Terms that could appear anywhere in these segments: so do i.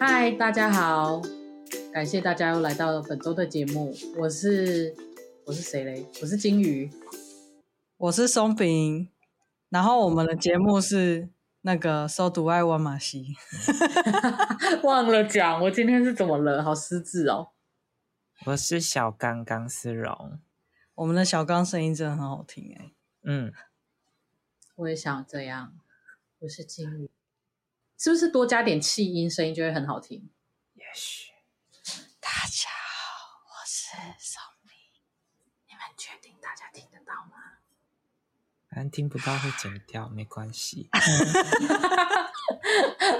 嗨，大家好，感谢大家又来到本周的节目。我是谁嘞？我是金鱼，我是松饼。然后我们的节目是那个 so do i 玩马戏。忘了讲我今天是怎么了，好失智哦。我是小刚刚思荣，我们的小刚声音真的很好听哎。嗯，我也想这样。我是金鱼。是不是多加点气音声音就会很好听？也许。大家好，我是松饼。你们确定大家听得到吗？反正听不到会剪掉，没关系。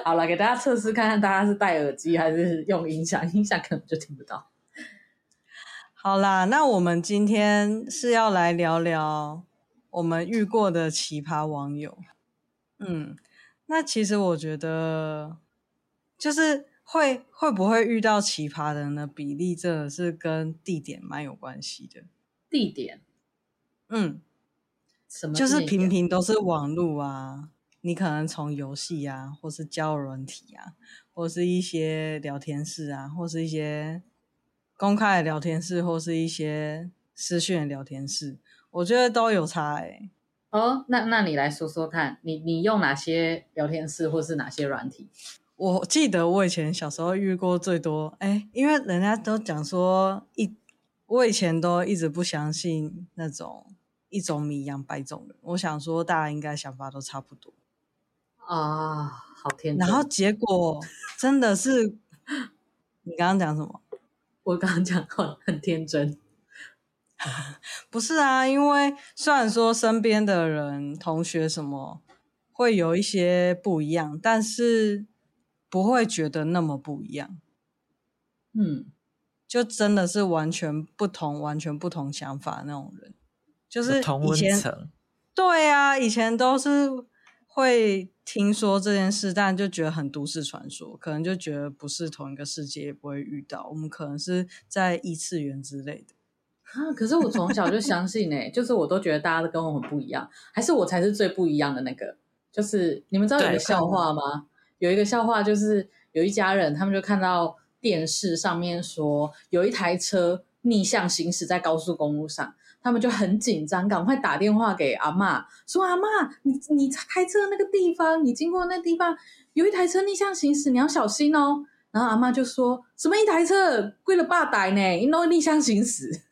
好了，给大家测试看看，大家是戴耳机还是用音响？音响可能就听不到。好啦，那我们今天是要来聊聊我们遇过的奇葩网友。嗯。那其实我觉得就是会不会遇到奇葩的人的比例真的是跟地点蛮有关系的。地点？嗯，什么地点？就是频频都是网路啊，你可能从游戏啊或是交友软体啊或是一些聊天室啊或是一些公开的聊天室或是一些私讯的聊天室，我觉得都有差欸。哦，那你来说说看，你用哪些聊天室或是哪些软体？我记得我以前小时候遇过最多，因为人家都讲说我以前都一直不相信那种一种米养百种人，我想说大家应该想法都差不多啊，好天真。然后结果真的是，你刚刚讲什么？我刚刚讲很天真。不是啊，因为虽然说身边的人同学什么会有一些不一样，但是不会觉得那么不一样。嗯，就真的是完全不同想法那种人，就是以前，对啊，以前都是会听说这件事，但就觉得很都市传说，可能就觉得不是同一个世界，也不会遇到，我们可能是在异次元之类的啊！可是我从小就相信就是我都觉得大家都跟我很不一样，还是我才是最不一样的那个。就是你们知道有一个笑话吗？有一个笑话就是有一家人，他们就看到电视上面说有一台车逆向行驶在高速公路上，他们就很紧张，赶快打电话给阿嬷说：“阿嬷，你开车那个地方，你经过那地方有一台车逆向行驶，你要小心哦。”然后阿嬷就说：“什么一台车？几了百台呢？因都逆向行驶。”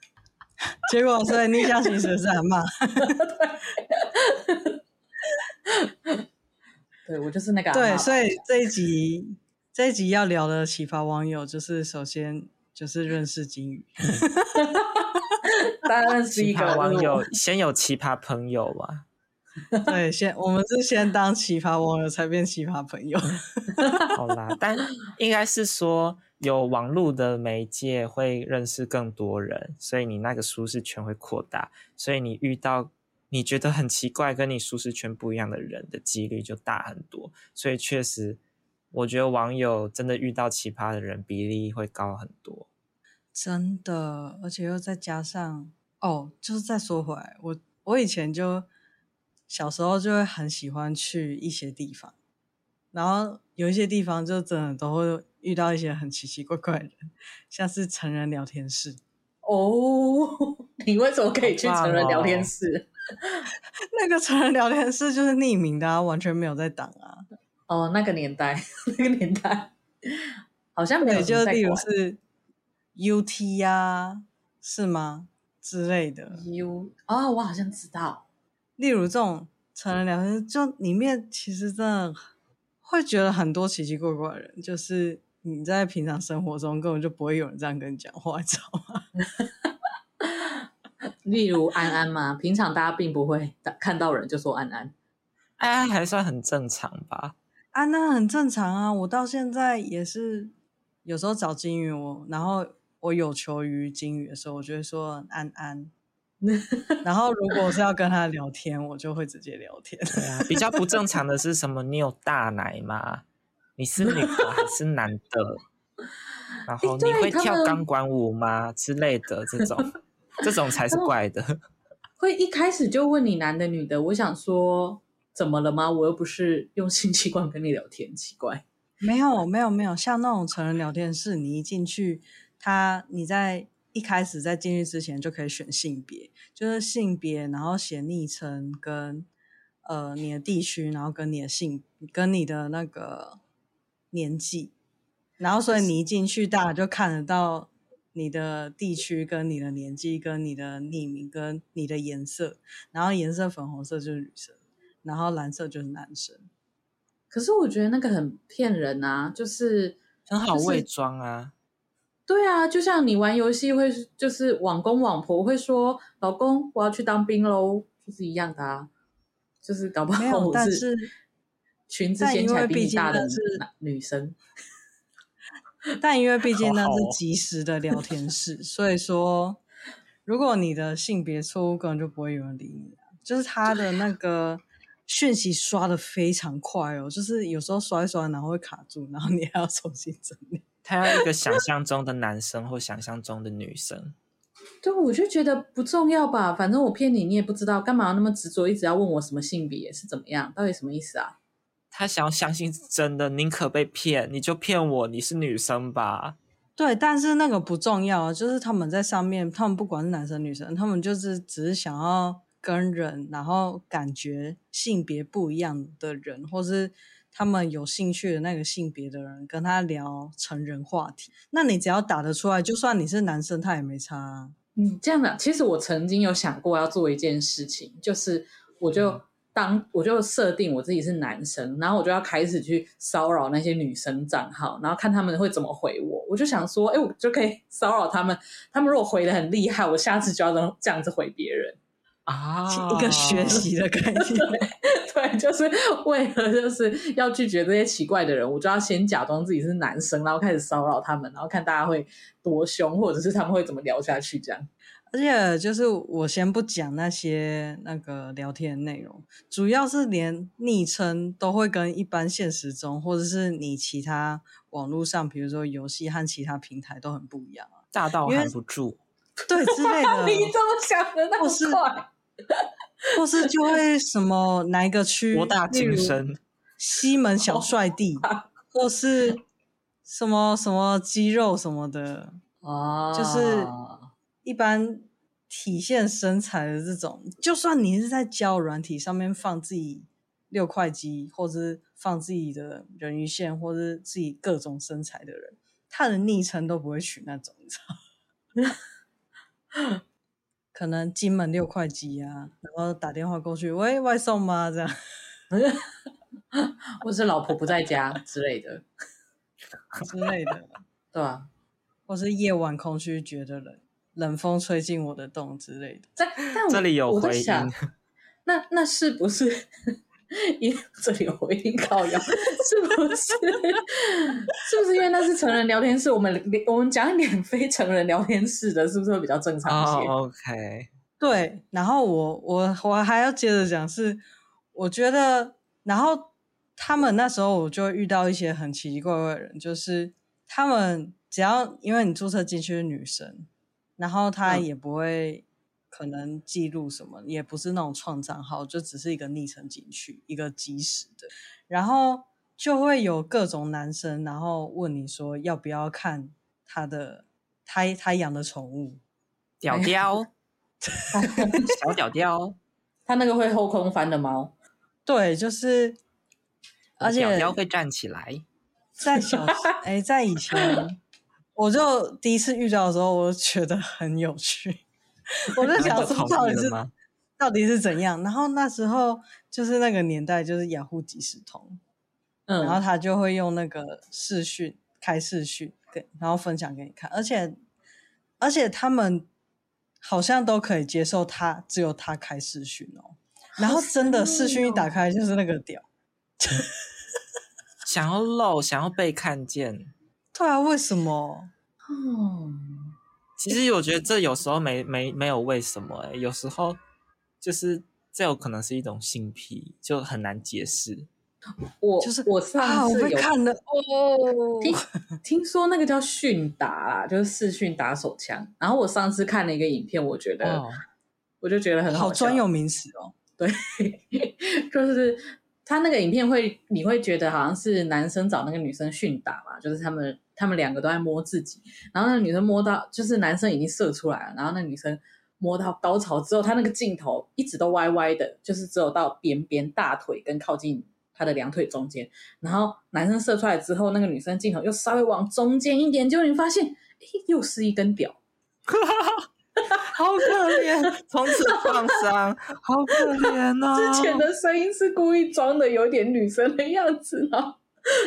结果所以逆向行驶是阿嬷。对，我就是那个阿嬷。对，所以这一集要聊的启发网友，就是首先就是认识金鱼。当然是一个网友，先有奇葩朋友吧。对，我们是先当奇葩网友，才变奇葩朋友。好啦，但应该是说有网络的媒介会认识更多人，所以你那个舒适圈会扩大，所以你遇到你觉得很奇怪跟你舒适圈不一样的人的几率就大很多，所以确实我觉得网友真的遇到奇葩的人比例会高很多，真的。而且又再加上就是再说回来，我以前就小时候就会很喜欢去一些地方，然后有一些地方就真的都会遇到一些很奇奇怪怪的人，像是成人聊天室。你为什么可以去成人聊天室？那个成人聊天室就是匿名的啊，完全没有在挡啊。那个年代好像没有什么在管。就例如是 UT 啊，是吗？之类的。我好像知道。例如这种成人聊天，就里面其实真的会觉得很多奇奇怪怪的人，就是你在平常生活中根本就不会有人这样跟你讲话，你知道吗？例如安安嘛，平常大家并不会看到人就说安安，安安还算很正常吧？安安很正常啊，我到现在也是有时候找金鱼我，然后我有求于金鱼的时候，我就会说安安。然后如果是要跟他聊天，我就会直接聊天。对啊，比较不正常的是什么？你有大奶吗？你是女的还是男的？然后你会跳钢管舞吗？之类的这种，这种才是怪的。会一开始就问你男的女的，我想说怎么了吗？我又不是用性器官跟你聊天，奇怪。没有，像那种成人聊天室，你一进去，你在一开始在进去之前就可以选性别，就是性别，然后写昵称跟你的地区，然后跟你的性跟你的那个年纪，然后所以你一进去，大家就看得到你的地区跟你的年纪跟你的匿名跟你的颜色，然后颜色粉红色就是女生，然后蓝色就是男生。可是我觉得那个很骗人啊，就是很好伪装啊、就是、对啊，就像你玩游戏会就是网公网婆会说老公我要去当兵咯，就是一样的啊，就是搞不好我是裙子掀起来比你大的女生，但因为毕竟那是即时的聊天室，所以说如果你的性别错误根本就不会有人理你、啊、就是他的那个讯息刷的非常快哦，就是有时候刷一刷然后会卡住，然后你还要重新整理。他要一个想象中的男生或想象中的女生。对，我就觉得不重要吧，反正我骗你你也不知道，干嘛那么执着一直要问我什么性别是怎么样，到底什么意思啊？他想要相信真的，宁可被骗，你就骗我你是女生吧。对，但是那个不重要，就是他们在上面，他们不管是男生女生，他们就是只是想要跟人，然后感觉性别不一样的人，或是他们有兴趣的那个性别的人，跟他聊成人话题。那你只要打得出来，就算你是男生，他也没差啊。嗯，这样的。其实我曾经有想过要做一件事情，就是我就设定我自己是男生，然后我就要开始去骚扰那些女生账号，然后看他们会怎么回我。我就想说，哎，我就可以骚扰他们，他们如果回得很厉害，我下次就要这样子回别人。啊，一个学习的概念。对，就是为了就是要拒绝这些奇怪的人，我就要先假装自己是男生，然后开始骚扰他们，然后看大家会多凶，或者是他们会怎么聊下去这样。而且就是我先不讲那些那个聊天内容，主要是连昵称都会跟一般现实中或者是你其他网络上比如说游戏和其他平台都很不一样啊，大到含不住，对之类的。你这么想的那么快。或是就会什么哪一个区，博大精深，西门小帅弟，或是什么什么肌肉什么的啊，就是一般体现身材的这种，就算你是在交友软体上面放自己六块肌，或是放自己的人鱼线，或是自己各种身材的人，他的昵称都不会取那种，你知道吗？可能金门六块肌啊，然后打电话过去，喂，外送吗？这样，或是老婆不在家之类的，之类的，对吧？或是夜晚空虚觉得冷风吹进我的洞之类的。但这里有回音，那是不是？这里有回音靠腰，是不是因为那是成人聊天室？我们讲一点非成人聊天室的，是不是会比较正常一些？ OK， 对。然后我还要接着讲是，我觉得，然后他们那时候我就会遇到一些很奇奇怪怪的人，就是他们只要因为你注册进去是女生，然后他也不会。可能记录什么也不是那种创账号，就只是一个昵称进去一个即时的，然后就会有各种男生，然后问你说要不要看他养的宠物屌屌，小屌屌，他那个会后空翻的猫，对，就是而且屌屌会站起来，在以前我就第一次遇到的时候，我觉得很有趣。我就想说到底是到底是怎样。然后那时候就是那个年代就是雅虎即时通，嗯，然后他就会用那个视讯开视讯然后分享给你看，而且他们好像都可以接受他只有他开视讯哦，然后真的视讯一打开就是那个屌想要露，想要被看见。对啊，为什么？嗯，其实我觉得这有时候没有为什么，欸，有时候就是这有可能是一种性癖，就很难解释。我上次有，啊，看了哦，听说那个叫讯达啦，就是视讯打手枪。然后我上次看了一个影片，我就觉得很好笑，好专有名词哦。对，就是他那个影片你会觉得好像是男生找那个女生讯打嘛，就是他们两个都在摸自己，然后那个女生摸到就是男生已经射出来了，然后那女生摸到高潮之后，他那个镜头一直都歪歪的，就是只有到边边大腿跟靠近他的两腿中间，然后男生射出来之后，那个女生镜头又稍微往中间一点，结果你发现，诶，又是一根屌，好可怜，从此创伤，好可怜啊！之前的声音是故意装的有点女生的样子，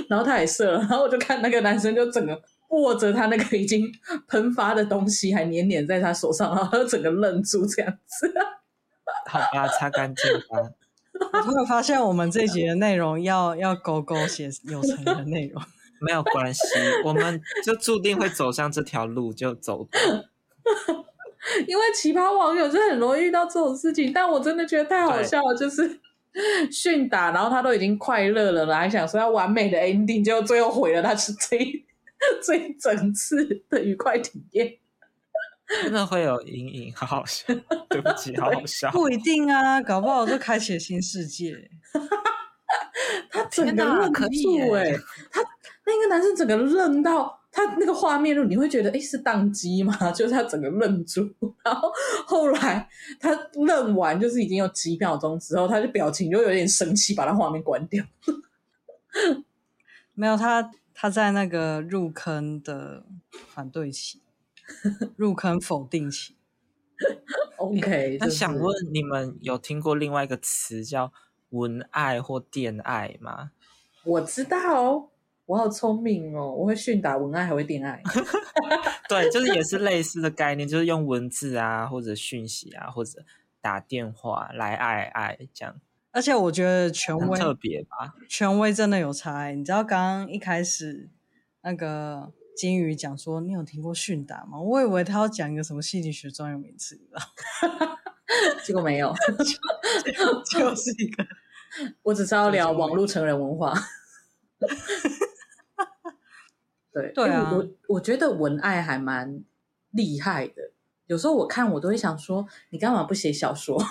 然后他也射了，然后我就看那个男生就整个握着他那个已经喷发的东西，还黏黏在他手上，然后他整个愣住这样子。好吧，擦干净吧。我突然发现我们这一集的内容要勾勾写有成的内容没有关系，我们就注定会走上这条路就走因为奇葩网友就很容易遇到这种事情，但我真的觉得太好笑了，就是训打然后他都已经快乐了，还想说要完美的 ending， 结果最后毁了他是最整次的愉快体验，真的会有阴影，好好笑，对不起，好好笑。不一定啊，搞不好就开启新世界。他整个愣住哎，他那个男生整个愣到，他那个画面你会觉得哎是宕机吗？就是他整个愣住，然后后来他愣完就是已经有几秒钟之后，他的表情就有点生气，把他画面关掉。没有他在那个入坑的反对期。入坑否定期OK， 那想问你们有听过另外一个词叫文爱或电爱吗？我知道哦，我好聪明哦，我会训打文爱还会电爱对，就是也是类似的概念，就是用文字啊或者讯息啊或者打电话来爱这样。而且我觉得权威很特别吧，权威真的有差欸。你知道刚刚一开始那个金鱼讲说你有听过讯达吗？我以为他要讲一个什么心理学专有名词，你知道结果没有就是一个我只是要聊网络成人文化对啊，我觉得文爱还蛮厉害的，有时候我看我都会想说你干嘛不写小说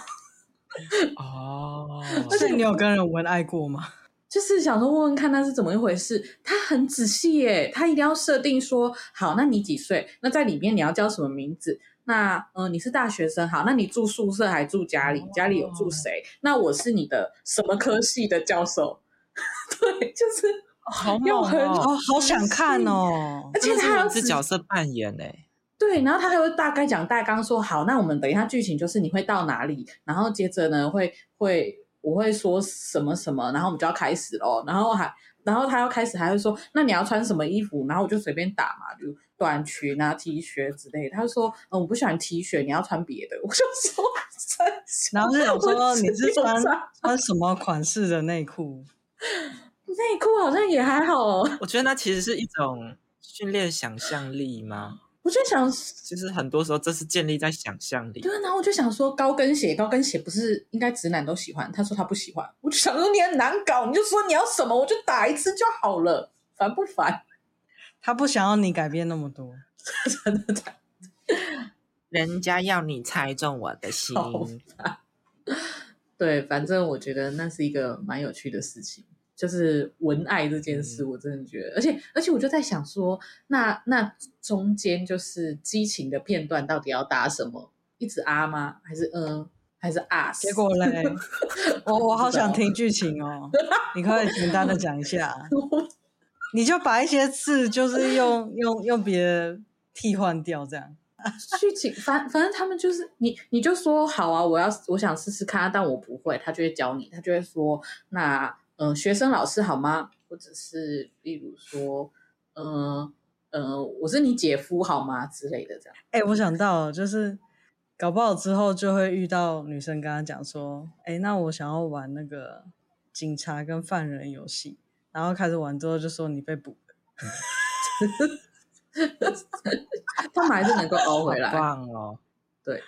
哦，而且你有跟人文爱过吗？就是想说问问看他是怎么一回事，他很仔细耶，他一定要设定说好那你几岁，那在里面你要叫什么名字，那你是大学生，好那你住宿舍还住家里，家里有住谁，那我是你的什么科系的教授对，就是好猛哦，好想看哦，而且他还有是角色扮演耶。对，然后他还会大概讲大纲说好那我们等一下剧情就是你会到哪里，然后接着呢我会说什么什么，然后我们就要开始咯，然后他要开始还会说那你要穿什么衣服，然后我就随便打嘛，比如短裙啊 T 恤之类的，他就说我不喜欢 T 恤你要穿别的，我就说然后就想说你是穿什么款式的内裤内裤好像也还好哦，我觉得那其实是一种训练想象力吗？我就想就是很多时候这是建立在想象力。对，然后我就想说高跟鞋不是应该直男都喜欢，他说他不喜欢，我就想说你很难搞，你就说你要什么我就打一次就好了，烦不烦？他不想要你改变那么多真的人家要你猜中我的心。对，反正我觉得那是一个蛮有趣的事情，就是文爱这件事，我真的觉得，而且我就在想说，那中间就是激情的片段到底要打什么？一直啊吗？还是还是啊？结果嘞，我好想听剧情哦，你可以简单的讲一下，你就把一些字就是用别的替换掉这样。去请，反正他们就是你就说好啊，我想试试看，但我不会，他就会教你，他就会说那学生老师好吗？或者是例如说我是你姐夫好吗之类的这样。我想到就是搞不好之后就会遇到女生跟他讲说，那我想要玩那个警察跟犯人游戏，然后开始玩之后就说你被捕了。他们还是能够凹回来，好棒哦！对，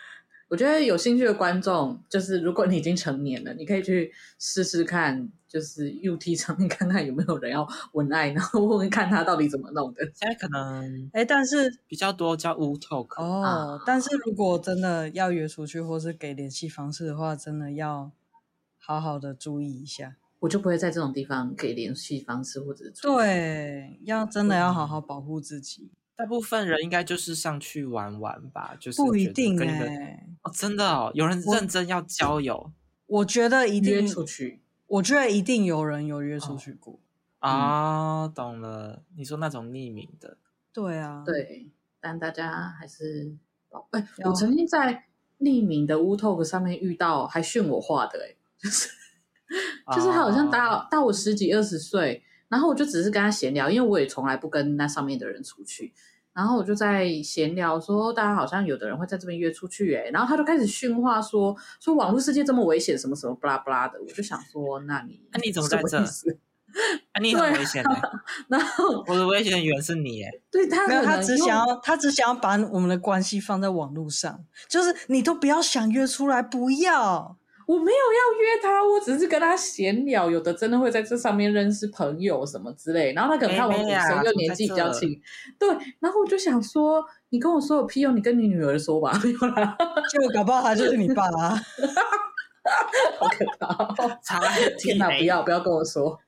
我觉得有兴趣的观众，就是如果你已经成年了，你可以去试试看，就是 UT 上面看看有没有人要文爱，然后问看他到底怎么弄的。现在可能但是比较多叫 WooTalk 哦、啊。但是如果真的要约出去，或是给联系方式的话，真的要好好的注意一下。我就不会在这种地方给联系方式或者是对，要真的要好好保护自己。大部分人应该就是上去玩玩吧，就是不一定真的哦，有人认真要交友，我觉得一定约出去，我觉得一定有人有约出去过啊、懂了，你说那种匿名的，对啊，对，但大家还是我曾经在匿名的 WooTalk 上面遇到还训我话的就是他好像大我10几20岁，然后我就只是跟他闲聊，因为我也从来不跟那上面的人出去，然后我就在闲聊说大家好像有的人会在这边约出去然后他就开始训话说网络世界这么危险什么什么 blah blah 的，我就想说那你怎么在这你很危险然后我的危险源是你对，他只想要把我们的关系放在网络上，就是你都不要想约出来，不要，我没有要约他，我只是跟他闲聊，有的真的会在这上面认识朋友什么之类，然后他可能看我女生又年纪比较轻，对，然后我就想说你跟我说有屁用，你跟你女儿说吧，没有啦，就搞不好他就是你爸啦好可怕天哪，不要跟我说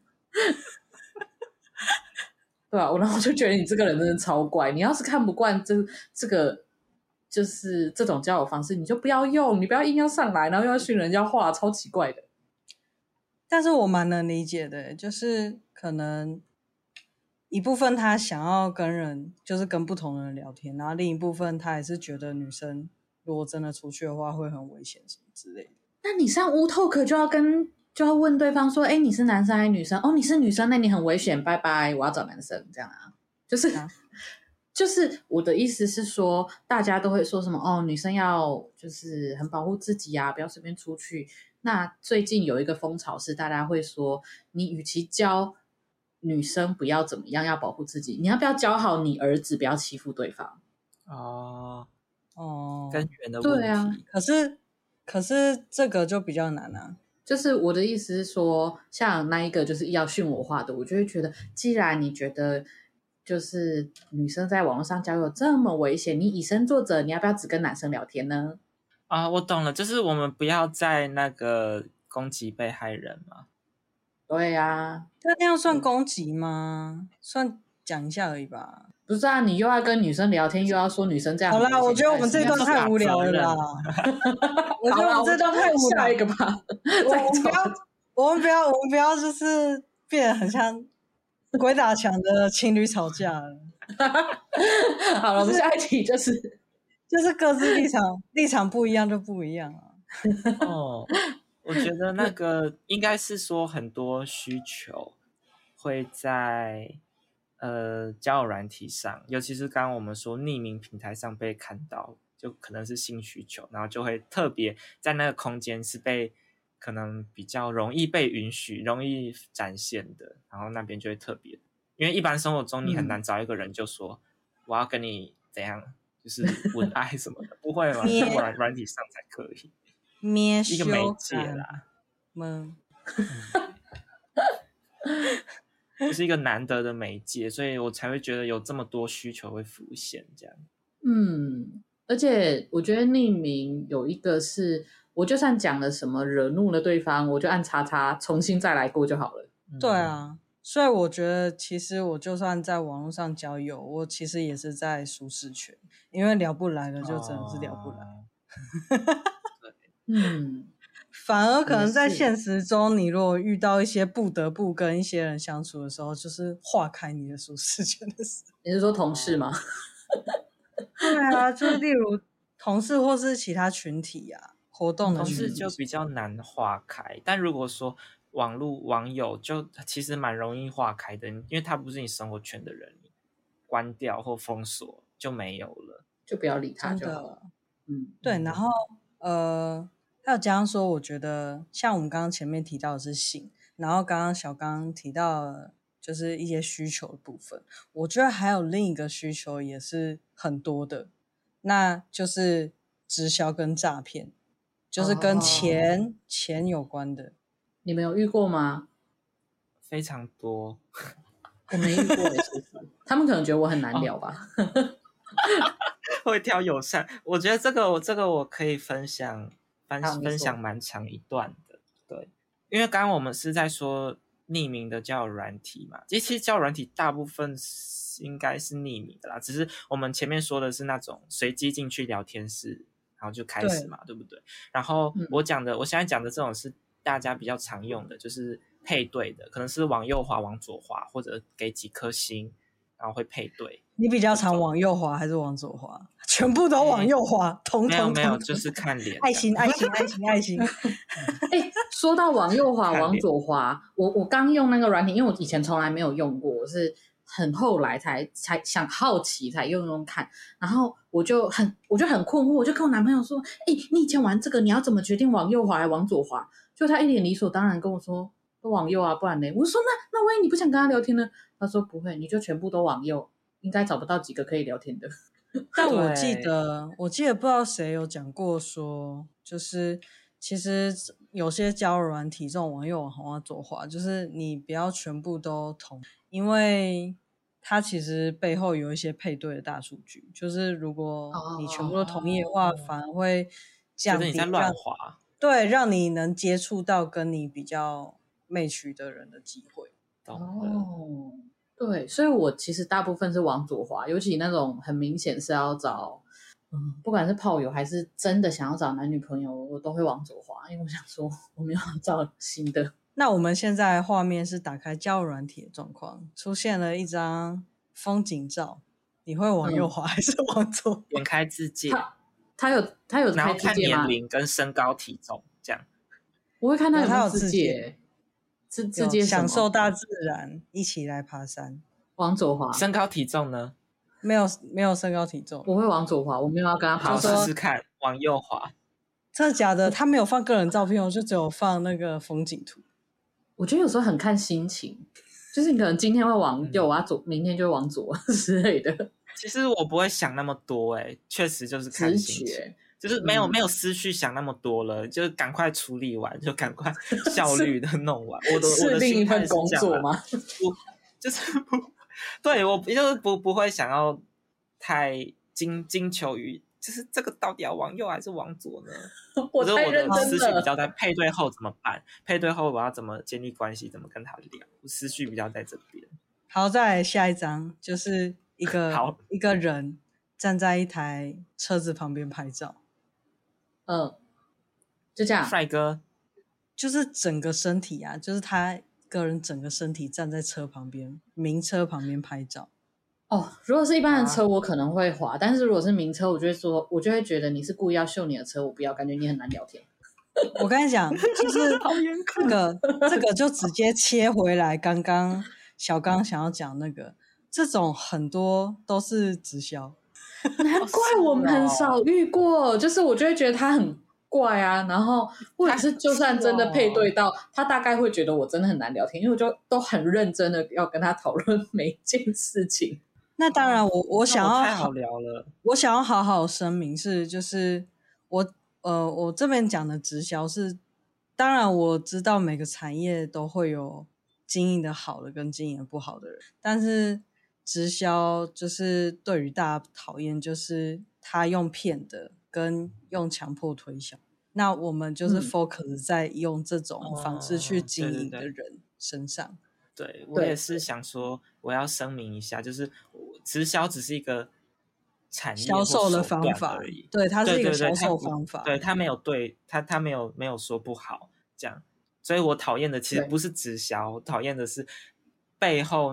对吧、然后我就觉得你这个人真的超怪，你要是看不惯这个就是这种交友方式，你就不要用，你不要硬要上来，然后又要训人家话，超奇怪的。但是我蛮能理解的，就是可能一部分他想要跟人，就是跟不同人聊天，然后另一部分他也是觉得女生如果真的出去的话会很危险什么之类的。那你上 WooTalk 就要问对方说，你是男生还是女生？哦，你是女生，那你很危险，拜拜，我要找男生，这样啊，就是。就是我的意思是说，大家都会说什么女生要就是很保护自己啊，不要随便出去。那最近有一个风潮是，大家会说，你与其教女生不要怎么样，要保护自己，你要不要教好你儿子不要欺负对方？哦，根源的问题。对啊，可是这个就比较难啊。就是我的意思是说，像那一个就是要训我话的，我就会觉得，既然你觉得。就是女生在网络上交友这么危险，你以身作则，你要不要只跟男生聊天呢？我懂了，就是我们不要在那个攻击被害人嘛。对啊，那样算攻击吗？算讲一下而已吧。不是啊，你又要跟女生聊天，又要说女生这样。好啦，我觉得我们这段太无聊了啦。我觉得我们这段太无聊了。下一个吧。我们不要，就是变得很像。鬼打墙的情侣吵架了好了，我们下一题就是各自立场不一样就不一样啊我觉得那个应该是说很多需求会在交友软体上，尤其是刚刚我们说匿名平台上被看到，就可能是性需求，然后就会特别在那个空间是被可能比较容易被允许，容易展现的，然后那边就会特别，因为一般生活中你很难找一个人就说、我要跟你怎样，就是文爱什么的不会嘛，在软体上才可以一个媒介啦就是一个难得的媒介，所以我才会觉得有这么多需求会浮现这样而且我觉得匿名有一个是我就算讲了什么惹怒了对方，我就按叉叉重新再来过就好了。对啊，所以我觉得其实我就算在网络上交友，我其实也是在舒适圈，因为聊不来的就真的是聊不来反而可能在现实中你如果遇到一些不得不跟一些人相处的时候，就是化开你的舒适圈的时候。你是说同事吗对啊，就是例如同事或是其他群体啊，活动的群体同事就比较难化开，但如果说网络网友就其实蛮容易化开的，因为他不是你生活圈的人，关掉或封锁就没有了，就不要理他就好了。嗯，对，然后还有加上说，我觉得像我们刚刚前面提到的是性，然后刚刚小刚提到就是一些需求的部分，我觉得还有另一个需求也是很多的，那就是直销跟诈骗，就是跟钱有关的。你们有遇过吗？非常多，我没遇过的。他们可能觉得我很难聊吧。会挑友善，我觉得这个我可以分享蛮长一段的，对，因为刚刚我们是在说。匿名的交友软体嘛，其实交友软体大部分应该是匿名的啦，只是我们前面说的是那种随机进去聊天室然后就开始嘛， 对不对？然后我现在讲的这种是大家比较常用的，就是配对的，可能是往右滑往左滑，或者给几颗星然后会配对。你比较常往右滑还是往左滑？全部都往右滑，没有，就是看脸，爱心。说到往右滑往左滑，我刚用那个软体，因为我以前从来没有用过，我是很后来才想好奇才用看，然后我就很困惑，我就跟我男朋友说，你以前玩这个你要怎么决定往右滑还往左滑？就他一脸理所当然跟我说都往右啊，不然嘞？我说那万一你不想跟他聊天呢？他说不会，你就全部都往右，应该找不到几个可以聊天的。但我记得不知道谁有讲过说，就是其实有些交友软体这种往右往左滑，就是你不要全部都同，因为它其实背后有一些配对的大数据，就是如果你全部都同意的话，反而会降低，就是你在乱滑，对，让你能接触到跟你比较match的人的机会。哦，对，所以我其实大部分是往左滑，尤其那种很明显是要找，不管是炮友还是真的想要找男女朋友，我都会往左滑，因为我想说我们要找新的。那我们现在画面是打开交友软体的状况，出现了一张风景照，你会往右滑还是往左滑？点开自介，他有开自介吗？然后看年龄跟身高体重这样。我会看他有自介。享受大自然，一起来爬山。往左滑，身高体重呢？没有身高体重。我会往左滑，我没有要跟他爬山。试试看，往右滑。真的假的？他没有放个人照片，我就只有放那个风景图。我觉得有时候很看心情，就是你可能今天会往右，左，明天就往左之类的。其实我不会想那么多，确实就是看心情。就是没有思绪想那么多了，就是赶快处理完，就赶快效率的弄完。我的心态是这样吗？就是不对，我就是不会想要太求于，就是这个到底要往右还是往左呢？我太认真了。我的思绪比较在配对后怎么办？配对后我要怎么建立关系？怎么跟他聊？我思绪比较在这边。好，再来下一张，就是一个人站在一台车子旁边拍照。就这样，帅哥，就是整个身体啊，就是他个人整个身体站在车旁边，名车旁边拍照。如果是一般的车，我可能会滑，但是如果是名车，我就会觉得你是故意要秀你的车，我不要，感觉你很难聊天。我跟你讲，就是这个就直接切回来，刚刚小刚想要讲那个，这种很多都是直销。难怪我们很少遇过，就是我就会觉得他很怪啊，然后或者是就算真的配对到，他大概会觉得我真的很难聊天，因为我就都很认真的要跟他讨论每一件事情。那当然我想要太好聊了，我想要好好声明是，就是我这边讲的直销是，当然我知道每个产业都会有经营的好的跟经营的不好的人，但是直销就是对于大家讨厌，就是他用骗的跟用强迫推销。那我们就是 focus 在用这种方式去经营的人身上。对，我也是想说，我要声明一下，就是直销只是一个产业销售的方法而已。对，它是一个销售方法。对，它没有它没有说不好这样。所以我讨厌的其实不是直销，我讨厌的是背后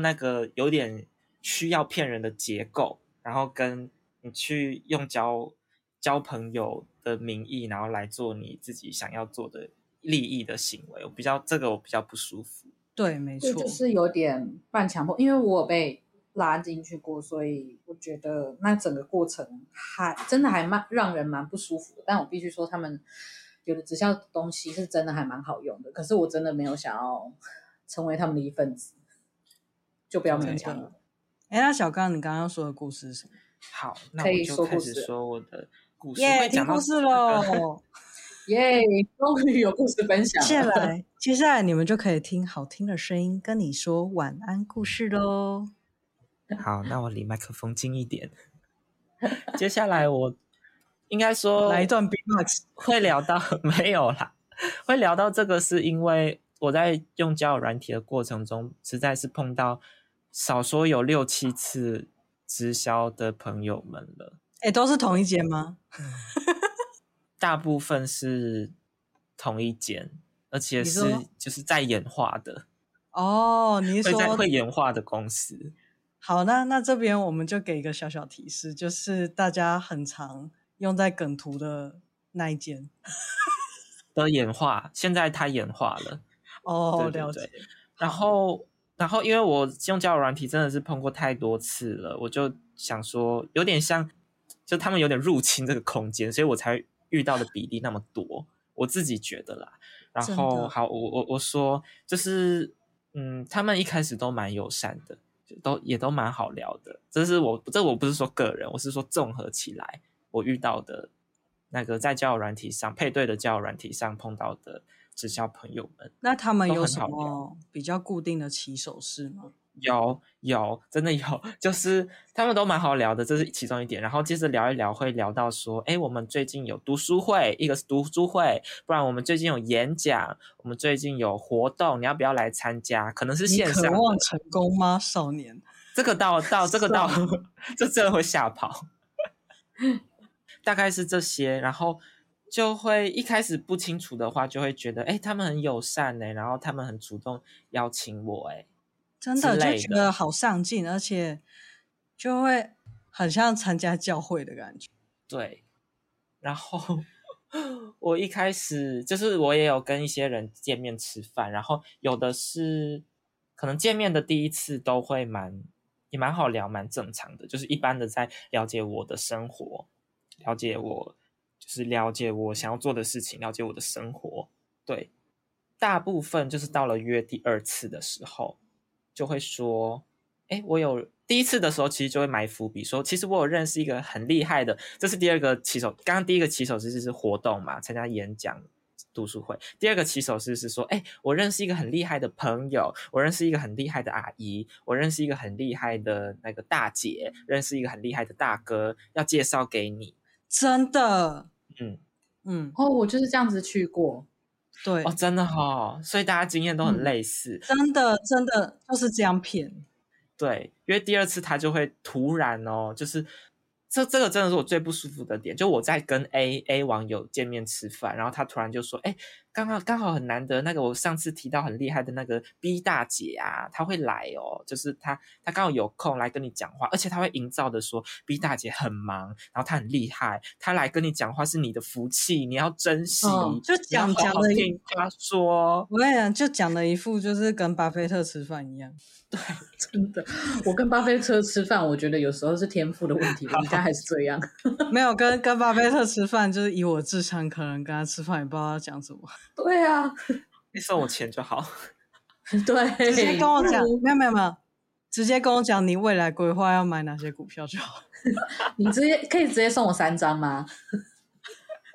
那个有点需要骗人的结构，然然后跟你去用交朋友的名义，然后来做你自己想要做的利益的行为，我比较不舒服。对，没错，就是有点半强迫，因为我被拉进去过，所以我觉得那整个过程真的还蛮让人蛮不舒服的。但我必须说，他们有的直销的东西是真的还蛮好用的，可是我真的没有想要成为他们的一份子，就不要勉强了。那小刚，你刚刚说的故事是什么？好，那我就开始说我的故事。耶，听故事喽！耶，终于有故事分享了。接下来你们就可以听好听的声音跟你说晚安故事喽。好，那我离麦克风近一点。接下来我应该说来一段 B-box， 会聊到没有啦，会聊到这个是因为我在用交友软体的过程中，实在是碰到少说有6-7次直销的朋友们了。都是同一间吗？大部分是同一间，而且是就是在演化的。哦，你是说会演化的公司。好，那这边我们就给一个小小提示，就是大家很常用在梗图的那一间的演化，现在它演化了。哦，对对对，了解。然后因为我用交友软体真的是碰过太多次了，我就想说有点像就他们有点入侵这个空间，所以我才遇到的比例那么多，我自己觉得啦。然后好，我说就是他们一开始都蛮友善的，也都蛮好聊的。这我不是说个人，我是说综合起来我遇到的那个在交友软体上配对的交友软体上碰到的直销朋友们。那他们有什么比较固定的起手式吗？有，真的有，就是他们都蛮好聊的，这是其中一点。然后接着聊一聊，会聊到说我们最近有读书会，一个是读书会，不然我们最近有演讲，我们最近有活动，你要不要来参加？可能是线上。你渴望成功吗，少年？这个到这真的会吓跑大概是这些。然后就会一开始不清楚的话，就会觉得他们很友善然后他们很主动邀请我真的就觉得好上进，而且就会很像参加教会的感觉。对，然后我一开始就是我也有跟一些人见面吃饭，然后有的是可能见面的第一次都会也蛮好聊，蛮正常的，就是一般的在了解我的生活，了解我想要做的事情，了解我的生活。对，大部分就是到了约第2次的时候，就会说我有第1次的时候其实就会埋伏笔说其实我有认识一个很厉害的。这是第二个起手。刚刚第一个起手式是活动嘛，参加演讲读书会。第二个起手式是说我认识一个很厉害的朋友，我认识一个很厉害的阿姨，我认识一个很厉害的那个大姐，认识一个很厉害的大哥，要介绍给你。真的我就是这样子去过。对真的所以大家经验都很类似真的就是这样骗。对，因为第2次他就会突然就是这个真的是我最不舒服的点，就我在跟 A 网友见面吃饭，然后他突然就说刚好很难得那个我上次提到很厉害的那个 B 大姐啊，她会来就是她刚好有空来跟你讲话，而且她会营造的说 B 大姐很忙，然后她很厉害，她来跟你讲话是你的福气，你要珍惜就讲了一她说我跟你讲，就讲了一副就是跟巴菲特吃饭一样。对，真的，我跟巴菲特吃饭我觉得有时候是天赋的问题，我应该还是这样没有跟巴菲特吃饭，就是以我智商可能跟他吃饭也不知道他讲什么。对啊，你收我钱就好对，直接跟我讲没有，直接跟我讲你未来规划要买哪些股票就好你可以直接送我3张吗？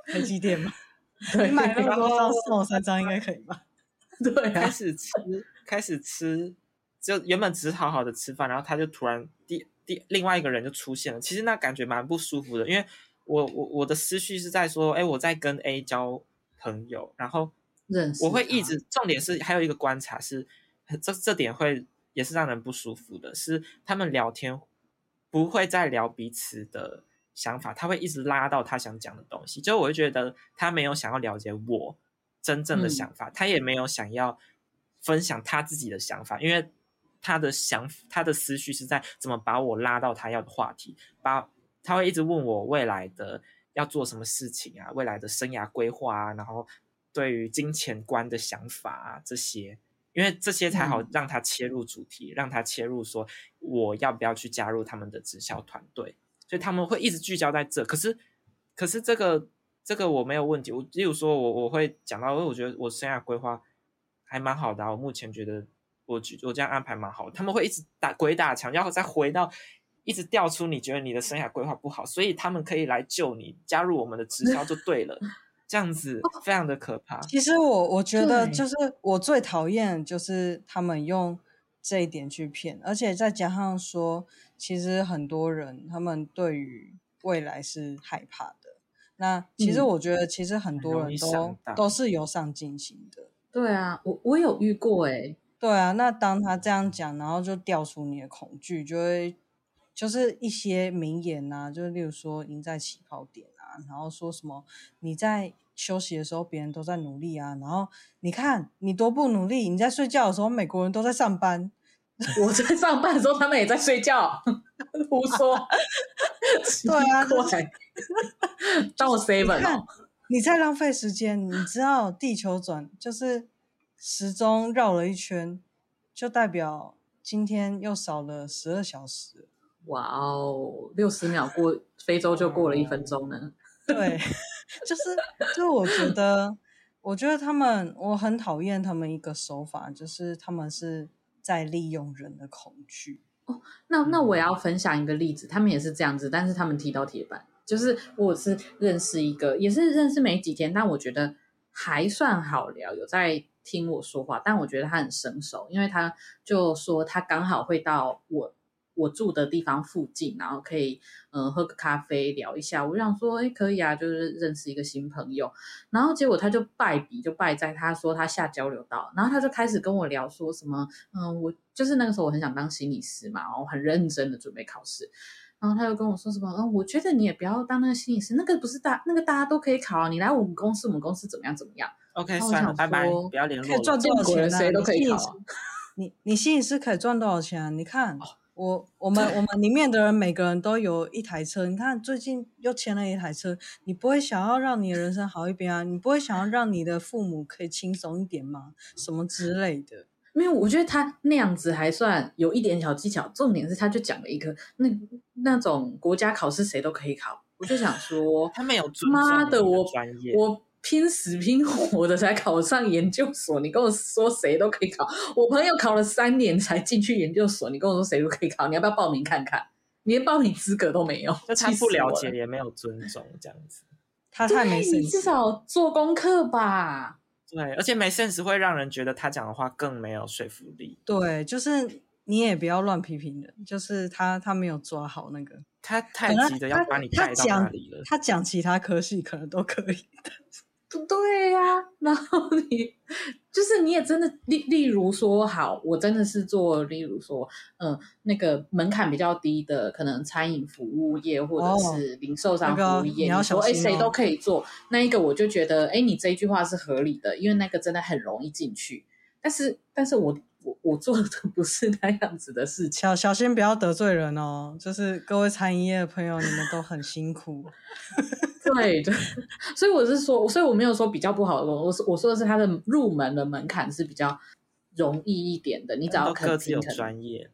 台积电吗？你买那么多送我3张应该可以吧？对啊，开始吃就原本只好好的吃饭，然后他就突然另外一个人就出现了。其实那感觉蛮不舒服的，因为我的思绪是在说我在跟 A 交朋友，然后我会一直重点是还有一个观察是这点会也是让人不舒服的是，他们聊天不会再聊彼此的想法，他会一直拉到他想讲的东西，就我会觉得他没有想要了解我真正的想法，他也没有想要分享他自己的想法，因为他的思绪是在怎么把我拉到他要的话题，他会一直问我未来的要做什么事情啊，未来的生涯规划啊，然后对于金钱观的想法啊这些，因为这些才好让他切入主题，让他切入说我要不要去加入他们的直销团队，所以他们会一直聚焦在这。可是这个我没有问题，我例如说我会讲到，因为我觉得我生涯规划还蛮好的啊，我目前觉得我这样安排蛮好的，他们会一直鬼打墙，然后再回到一直调出你觉得你的生涯规划不好，所以他们可以来救你，加入我们的直销就对了这样子非常的可怕。其实我觉得就是我最讨厌就是他们用这一点去骗，而且再加上说其实很多人他们对于未来是害怕的，那其实我觉得其实很多人都是有上进心的。对啊，我有遇过欸。对啊，那当他这样讲，然后就调出你的恐惧，就会就是一些名言啊，就是例如说赢在起跑点啊，然后说什么你在休息的时候别人都在努力啊，然后你看你多不努力，你在睡觉的时候美国人都在上班，我在上班的时候他们也在睡觉胡说对啊到 7、哦、你在浪费时间，你知道地球转就是时钟绕了一圈就代表今天又少了12小时。哇哦，60秒过非洲就过了1分钟呢对，就是我觉得他们，我很讨厌他们一个手法，就是他们是在利用人的恐惧。哦，那我也要分享一个例子，他们也是这样子，但是他们踢到铁板。就是我是认识一个，也是认识没几天，但我觉得还算好聊，有在听我说话，但我觉得他很生手，因为他就说他刚好会到我住的地方附近，然后可以喝个咖啡聊一下。我想说，可以啊，就是认识一个新朋友。然后结果他就败在他说他下交流道，然后他就开始跟我聊说什么，我就是那个时候我很想当心理师嘛，然后很认真的准备考试。然后他就跟我说什么，我觉得你也不要当那个心理师，那个不是那个大家都可以考，你来我们公司，我们公司怎么样怎么样。OK， 算了，拜拜，不要联络了。赚多少钱啊？谁都可以考啊。你心理师可以赚多少钱啊？你看。哦，我们里面的人每个人都有一台车，你看最近又签了一台车，你不会想要让你的人生好一点啊？你不会想要让你的父母可以轻松一点吗？什么之类的。没有，我觉得他那样子还算有一点小技巧，重点是他就讲了一个那种国家考试谁都可以考，我就想说他没有尊重你的专业。妈的，我拼死拼活的才考上研究所，你跟我说谁都可以考？我朋友考了3年才进去研究所，你跟我说谁都可以考？你要不要报名看看？你连报名资格都没有，就他不了解也没有尊重这样子，他太没 sense。 你至少做功课吧。对，而且没 sense 会让人觉得他讲的话更没有说服力。对，就是你也不要乱批评人，就是他没有抓好那个，他太急的要把你带到哪里了。他讲其他科系可能都可以的。对呀，然后你就是你也真的例如说，好，我真的是做例如说那个门槛比较低的，可能餐饮服务业或者是零售商服务业，那个，你说哎，谁都可以做，那一个我就觉得哎，你这一句话是合理的，因为那个真的很容易进去。但是我做的不是那样子的事情，小心不要得罪人哦，就是各位餐饮业的朋友你们都很辛苦对对，所以我是说，所以我没有说比较不好的，我说的是他的入门的门槛是比较容易一点的，你只要各自有专业。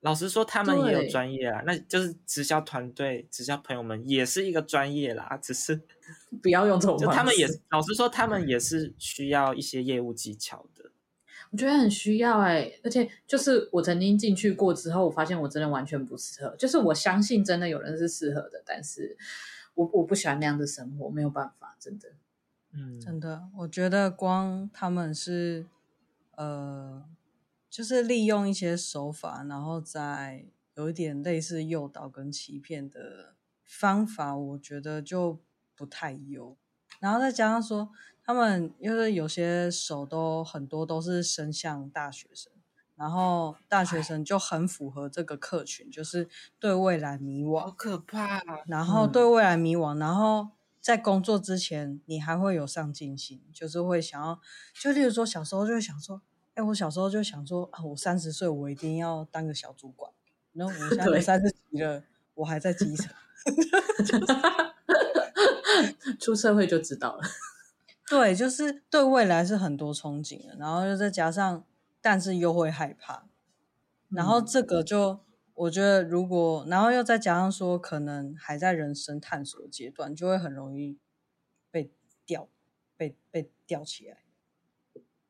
老实说他们也有专业啦，那就是直销团队直销朋友们也是一个专业啦，只是不要用这种方式，他们也老实说他们也是需要一些业务技巧的，我觉得很需要欸。而且就是我曾经进去过之后，我发现我真的完全不适合，就是我相信真的有人是适合的，但是我不喜欢那样的生活，没有办法，真的。真的，我觉得光他们是就是利用一些手法，然后再有一点类似诱导跟欺骗的方法，我觉得就不太优。然后再加上说他们因为有些手都很多都是伸向大学生，然后大学生就很符合这个客群，就是对未来迷惘，好可怕啊，然后对未来迷惘，然后在工作之前你还会有上进心，就是会想要，就例如说小时候就会想说我小时候就想说啊，我30岁我一定要当个小主管，然后我现在都30几了，我还在基层，出社会就知道了。对，就是对未来是很多憧憬的，然后就再加上，但是又会害怕，然后这个就我觉得如果，然后又再加上说，可能还在人生探索阶段，就会很容易被吊起来。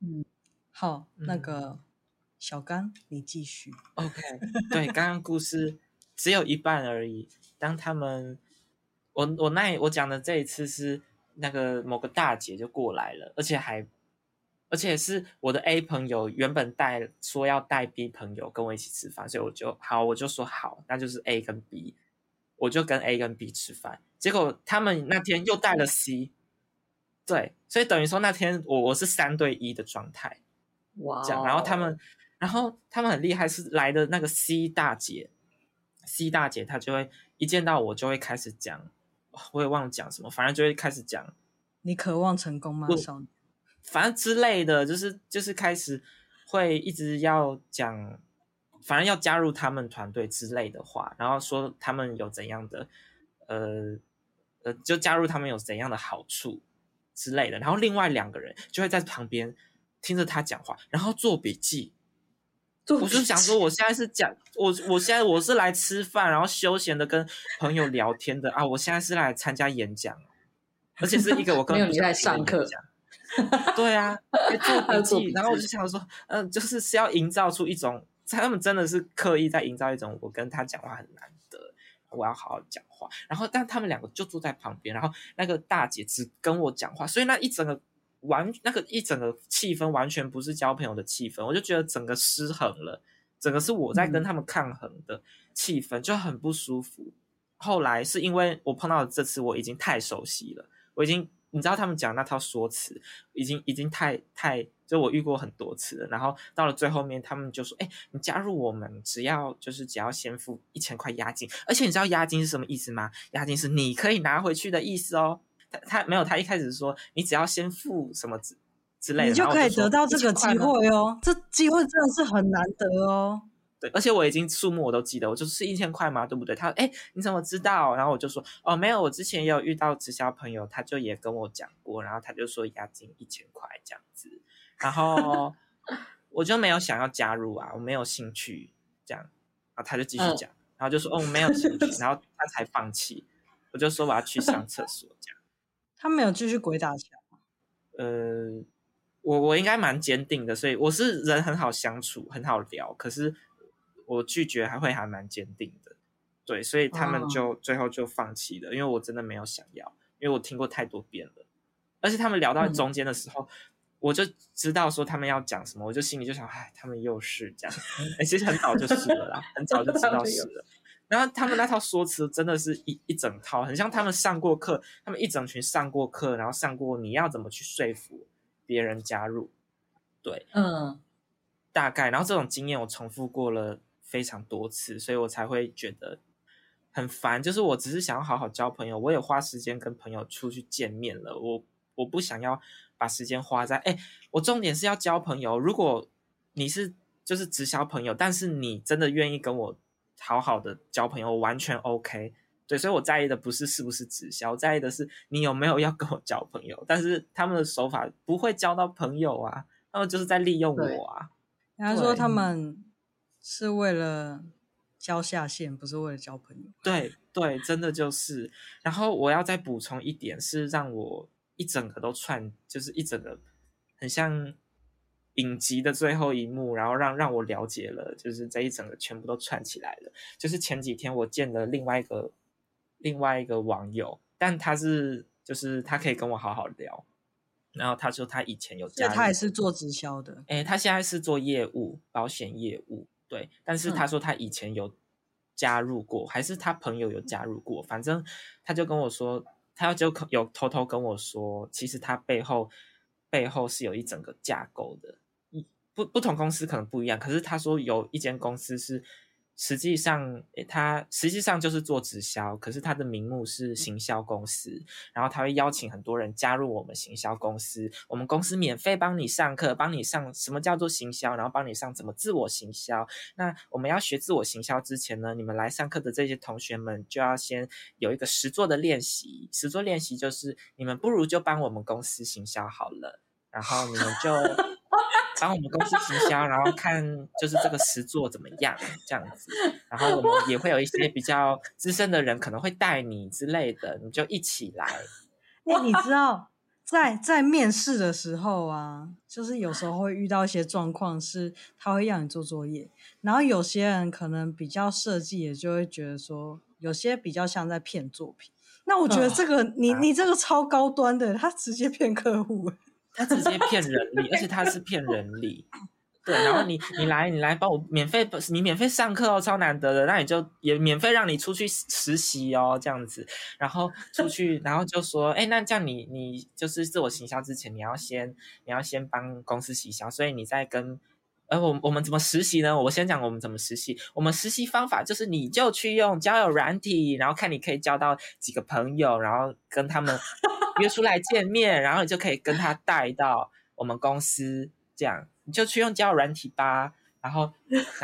嗯，好，那个小刚，你继续。OK， 对，刚刚故事只有一半而已。当他们，我讲的这一次是。那个某个大姐就过来了，而且是我的 A 朋友原本带说要带 B 朋友跟我一起吃饭，所以我就说好，那就是 A 跟 B， 我就跟 A 跟 B 吃饭。结果他们那天又带了 C， 对，所以等于说那天我是3对1的状态，哇、wow ！然后他们很厉害，是来的那个 C 大姐她就会一见到我就会开始讲。我也忘了讲什么，反正就会开始讲你渴望成功吗少女，反正之类的，就是开始会一直要讲，反正要加入他们团队之类的话，然后说他们有怎样的就加入他们有怎样的好处之类的，然后另外2个人就会在旁边听着他讲话，然后做笔记。我就想说我是来吃饭然后休闲的跟朋友聊天的啊，我现在是来参加演讲，而且是一个我根本没有你在上课对啊，做笔记，然后我就想说就是要营造出一种，他们真的是刻意在营造一种我跟他讲话很难得，我要好好讲话，然后但他们2个就坐在旁边，然后那个大姐只跟我讲话，所以那个一整个气氛完全不是交朋友的气氛，我就觉得整个失衡了，整个是我在跟他们抗衡的气氛，就很不舒服。后来是因为我碰到的这次我已经太熟悉了，我已经你知道他们讲那套说辞已经太就我遇过很多次了，然后到了最后面他们就说你加入我们只要先付1000块押金，而且你知道押金是什么意思吗？押金是你可以拿回去的意思哦。他没有，他一开始说你只要先付什么之类的，你就可以得到这个机会哦。这机会真的是很难得哦。对，而且我已经数目我都记得，我就是1000块嘛，对不对？他你怎么知道？然后我就说哦，没有，我之前也有遇到直销朋友，他就也跟我讲过，然后他就说押金1000块这样子，然后我就没有想要加入啊，我没有兴趣这样，然后他就继续讲，然后就说我没有兴趣，然后他才放弃。我就说我要去上厕所这样。他没有继续鬼打墙。我应该蛮坚定的，所以我是人很好相处，很好聊。可是我拒绝还蛮坚定的，对，所以他们就最后就放弃了，因为我真的没有想要，因为我听过太多遍了。而且他们聊到中间的时候，我就知道说他们要讲什么，我就心里就想，哎，他们又是这样。其实很早就是了啦，很早就知道是了。然后他们那套说辞真的是一整套，很像他们上过课，他们一整群上过课，然后上过你要怎么去说服别人加入，对，大概。然后这种经验我重复过了非常多次，所以我才会觉得很烦。就是我只是想要好好交朋友，我也花时间跟朋友出去见面了，我不想要把时间花在我重点是要交朋友。如果你是就是直销朋友，但是你真的愿意跟我好好的交朋友，我完全 OK。 对，所以我在意的不是不是直销，我在意的是你有没有要跟我交朋友。但是他们的手法不会交到朋友啊，他们就是在利用我啊。人家说他们是为了交下线，不是为了交朋友。对对，真的就是。然后我要再补充一点，是让我一整个都串，就是一整个很像影集的最后一幕，然后让我了解了，就是这一整个全部都串起来了。就是前几天我见了另外一个网友，但他是就是他可以跟我好好聊，然后他说他以前有加入，所以他也是做直销的。他现在是做业务，保险业务，对。但是他说他以前有加入过，还是他朋友有加入过，反正他就跟我说，他就有偷偷跟我说，其实他背后是有一整个架构的。不同公司可能不一样，可是他说有一间公司是它实际上就是做直销，可是它的名目是行销公司，然后它会邀请很多人加入我们行销公司，我们公司免费帮你上课，帮你上什么叫做行销，然后帮你上怎么自我行销。那我们要学自我行销之前呢，你们来上课的这些同学们就要先有一个实作的练习，实作练习就是你们不如就帮我们公司行销好了，然后你们就帮我们公司行销，然后看就是这个实作怎么样这样子，然后我们也会有一些比较资深的人可能会带你之类的，你就一起来。欸，你知道在面试的时候啊，就是有时候会遇到一些状况是他会让你做作业，然后有些人可能比较设计也就会觉得说有些比较像在骗作品，那我觉得这个你这个超高端的，他直接骗客户，他直接骗人力，而且他是骗人力。对，然后你来帮我免费上课哦，超难得的，那你就也免费让你出去实习哦，这样子，然后出去，然后就说，哎，那这样你就是自我行销之前，你要先帮公司行销，所以你在跟。我们怎么实习呢？我先讲我们怎么实习。我们实习方法就是你就去用交友软体，然后看你可以交到几个朋友，然后跟他们约出来见面，然后你就可以跟他带到我们公司，这样你就去用交友软体吧。然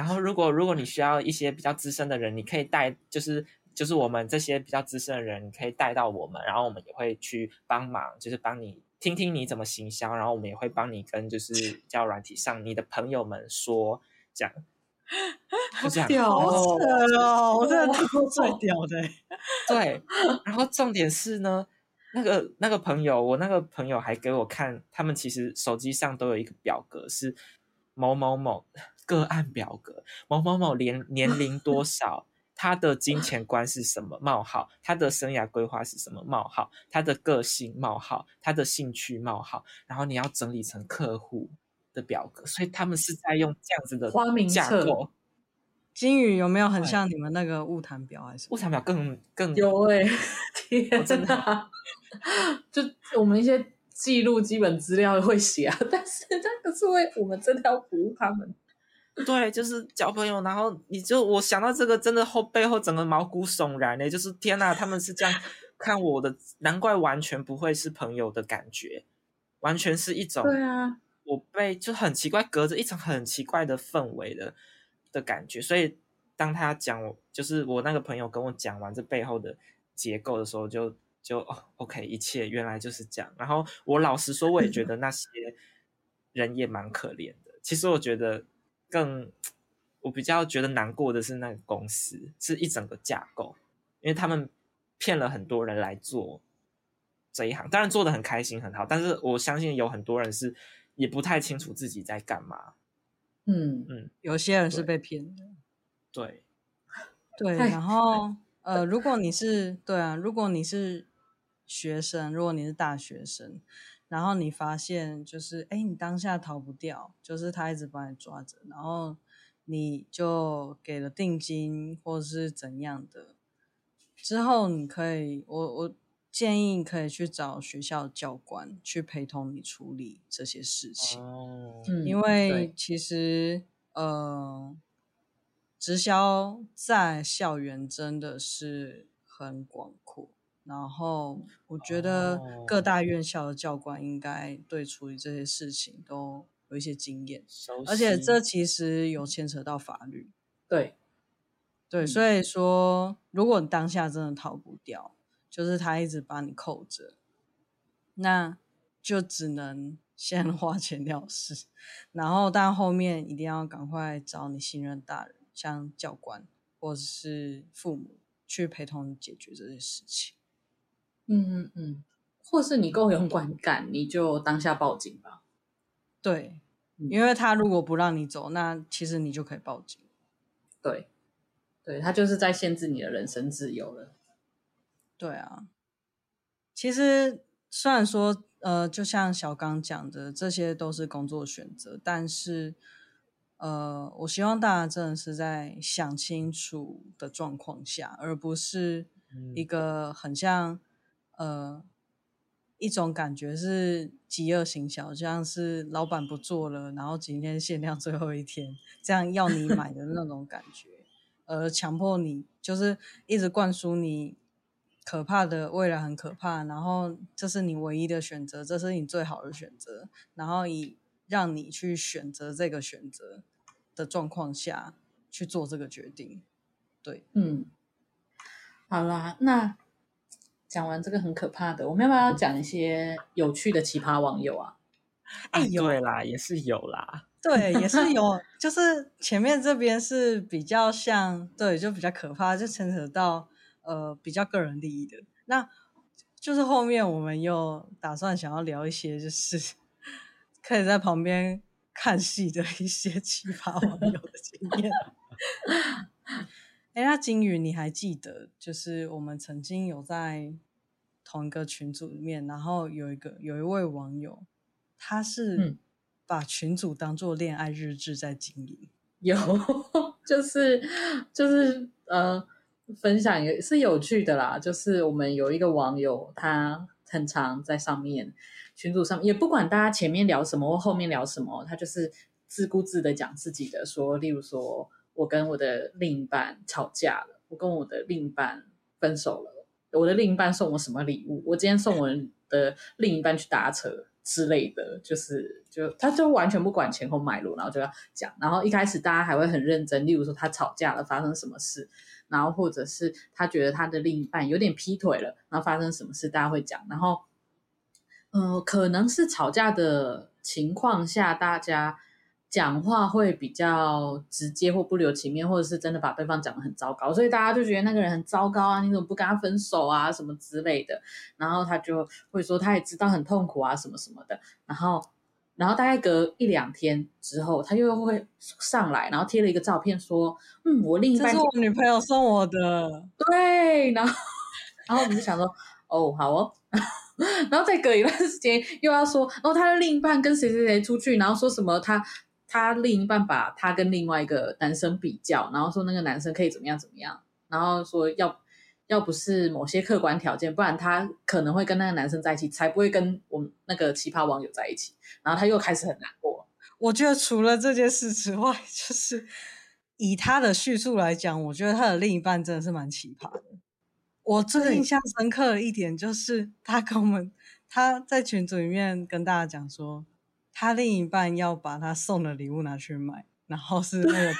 后如果你需要一些比较资深的人，你可以带就是我们这些比较资深的人，你可以带到我们，然后我们也会去帮忙，就是帮你。听你怎么行销，然后我们也会帮你跟就是交友软体上你的朋友们说，这样就这样。屌死了，我真的听过最屌的。对，然后重点是呢，那个朋友，我那个朋友还给我看，他们其实手机上都有一个表格，是某某某个案表格，某某某年龄多少。他的金钱观是什么冒号，他的生涯规划是什么冒号，他的个性冒号，他的兴趣冒号，然后你要整理成客户的表格，所以他们是在用这样子的架构。金鱼有没有很像你们那个物谈表还是？物谈表更有欸，天哪！就我们一些记录基本资料会写啊，但是那个是为我们真的要服务他们。对，就是交朋友，然后你就我想到这个，真的背后整个毛骨悚然欸，就是天哪，他们是这样看我的，难怪完全不会是朋友的感觉，完全是一种对啊，我被就很奇怪，隔着一种很奇怪的氛围的感觉。所以当他讲我，就是我那个朋友跟我讲完这背后的结构的时候，就哦 OK， 一切原来就是这样。然后我老实说，我也觉得那些人也蛮可怜的。其实我觉得。我比较觉得难过的是那个公司是一整个架构，因为他们骗了很多人来做这一行，当然做得很开心很好，但是我相信有很多人是也不太清楚自己在干嘛。有些人是被骗的。对，然后如果你是学生，如果你是大学生。然后你发现就是你当下逃不掉，就是他一直把你抓着，然后你就给了定金或是怎样的，之后你可以我建议你可以去找学校教官去陪同你处理这些事情。因为其实直销在校园真的是很广阔，然后我觉得各大院校的教官应该对处理这些事情都有一些经验，而且这其实有牵扯到法律。对，所以说如果你当下真的逃不掉，就是他一直把你扣着，那就只能先花钱了事，然后但后面一定要赶快找你信任大人，像教官或者是父母去陪同你解决这些事情。或是你够勇敢，你就当下报警吧。对，因为他如果不让你走，那其实你就可以报警。对，他就是在限制你的人身自由了。对啊，其实虽然说就像小刚讲的，这些都是工作选择，但是我希望大家真的是在想清楚的状况下，而不是一个很像一种感觉是饥饿行销，像是老板不做了，然后今天限量最后一天，这样要你买的那种感觉。而强迫你，就是一直灌输你可怕的未来很可怕，然后这是你唯一的选择，这是你最好的选择，然后以让你去选择这个选择的状况下去做这个决定。对，嗯，好啦，那讲完这个很可怕的，我们要不要讲一些有趣的奇葩网友啊？哎，对啦，也是有啦，对，也是有，就是前面这边是比较像，对，就比较可怕，就牵扯到比较个人利益的。那就是后面我们又打算想要聊一些，就是可以在旁边看戏的一些奇葩网友的经验。哎，那金鱼，你还记得，就是我们曾经有在同一个群组里面，然后有一位网友，他是把群组当作恋爱日志在经营，有，就是分享也是有趣的啦。就是我们有一个网友，他很常在上面群组上面，也不管大家前面聊什么或后面聊什么，他就是自顾自的讲自己的，说，例如说，我跟我的另一半吵架了，我跟我的另一半分手了，我的另一半送我什么礼物，我今天送我的另一半去搭车之类的，就他就完全不管前后脉络，然后就要讲。然后一开始大家还会很认真，例如说他吵架了发生什么事，然后或者是他觉得他的另一半有点劈腿了，然后发生什么事大家会讲。然后可能是吵架的情况下，大家讲话会比较直接或不留情面，或者是真的把对方讲得很糟糕，所以大家就觉得那个人很糟糕啊，你怎么不跟他分手啊什么之类的，然后他就会说他也知道很痛苦啊什么什么的，然后大概隔一两天之后他又会上来，然后贴了一个照片说，我另一半这是我女朋友送我的，对，然后我们就想说哦好哦，然后再隔一段时间又要说哦他的另一半跟谁谁谁出去，然后说什么他另一半把他跟另外一个男生比较，然后说那个男生可以怎么样怎么样，然后说要不是某些客观条件，不然他可能会跟那个男生在一起，才不会跟我们那个奇葩网友在一起。然后他又开始很难过。我觉得除了这件事之外，就是以他的叙述来讲，我觉得他的另一半真的是蛮奇葩的。我最印象深刻的一点就是他在群组里面跟大家讲说，他另一半要把他送的礼物拿去买，然后是那个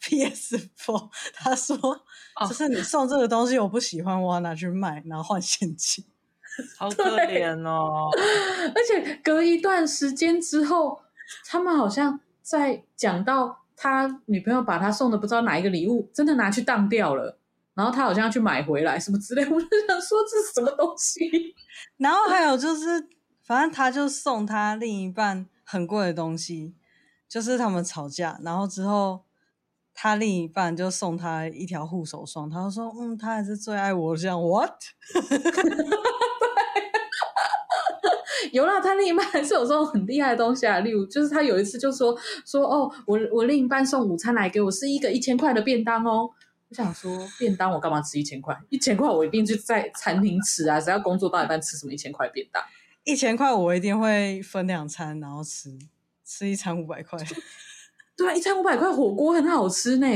PS4， 他说就是你送这个东西我不喜欢，我要拿去卖，然后换现金，好可怜哦。而且隔一段时间之后，他们好像在讲到他女朋友把他送的不知道哪一个礼物真的拿去当掉了，然后他好像要去买回来什么之类，我就想说这是什么东西。然后还有就是反正他就送他另一半很贵的东西，就是他们吵架，然后之后他另一半就送他一条护手霜，他就说他还是最爱我，这样 what？ 有啦，他另一半还是有送很厉害的东西啊，例如就是他有一次就说哦，我另一半送午餐来给我是一个1000块的便当哦。我想说便当我干嘛吃1000块？1000块我一定去在餐厅吃啊，只要工作到一半吃什么1000块便当？1000块我一定会分2餐，然后吃1餐500块。对啊，1餐500块火锅很好吃呢，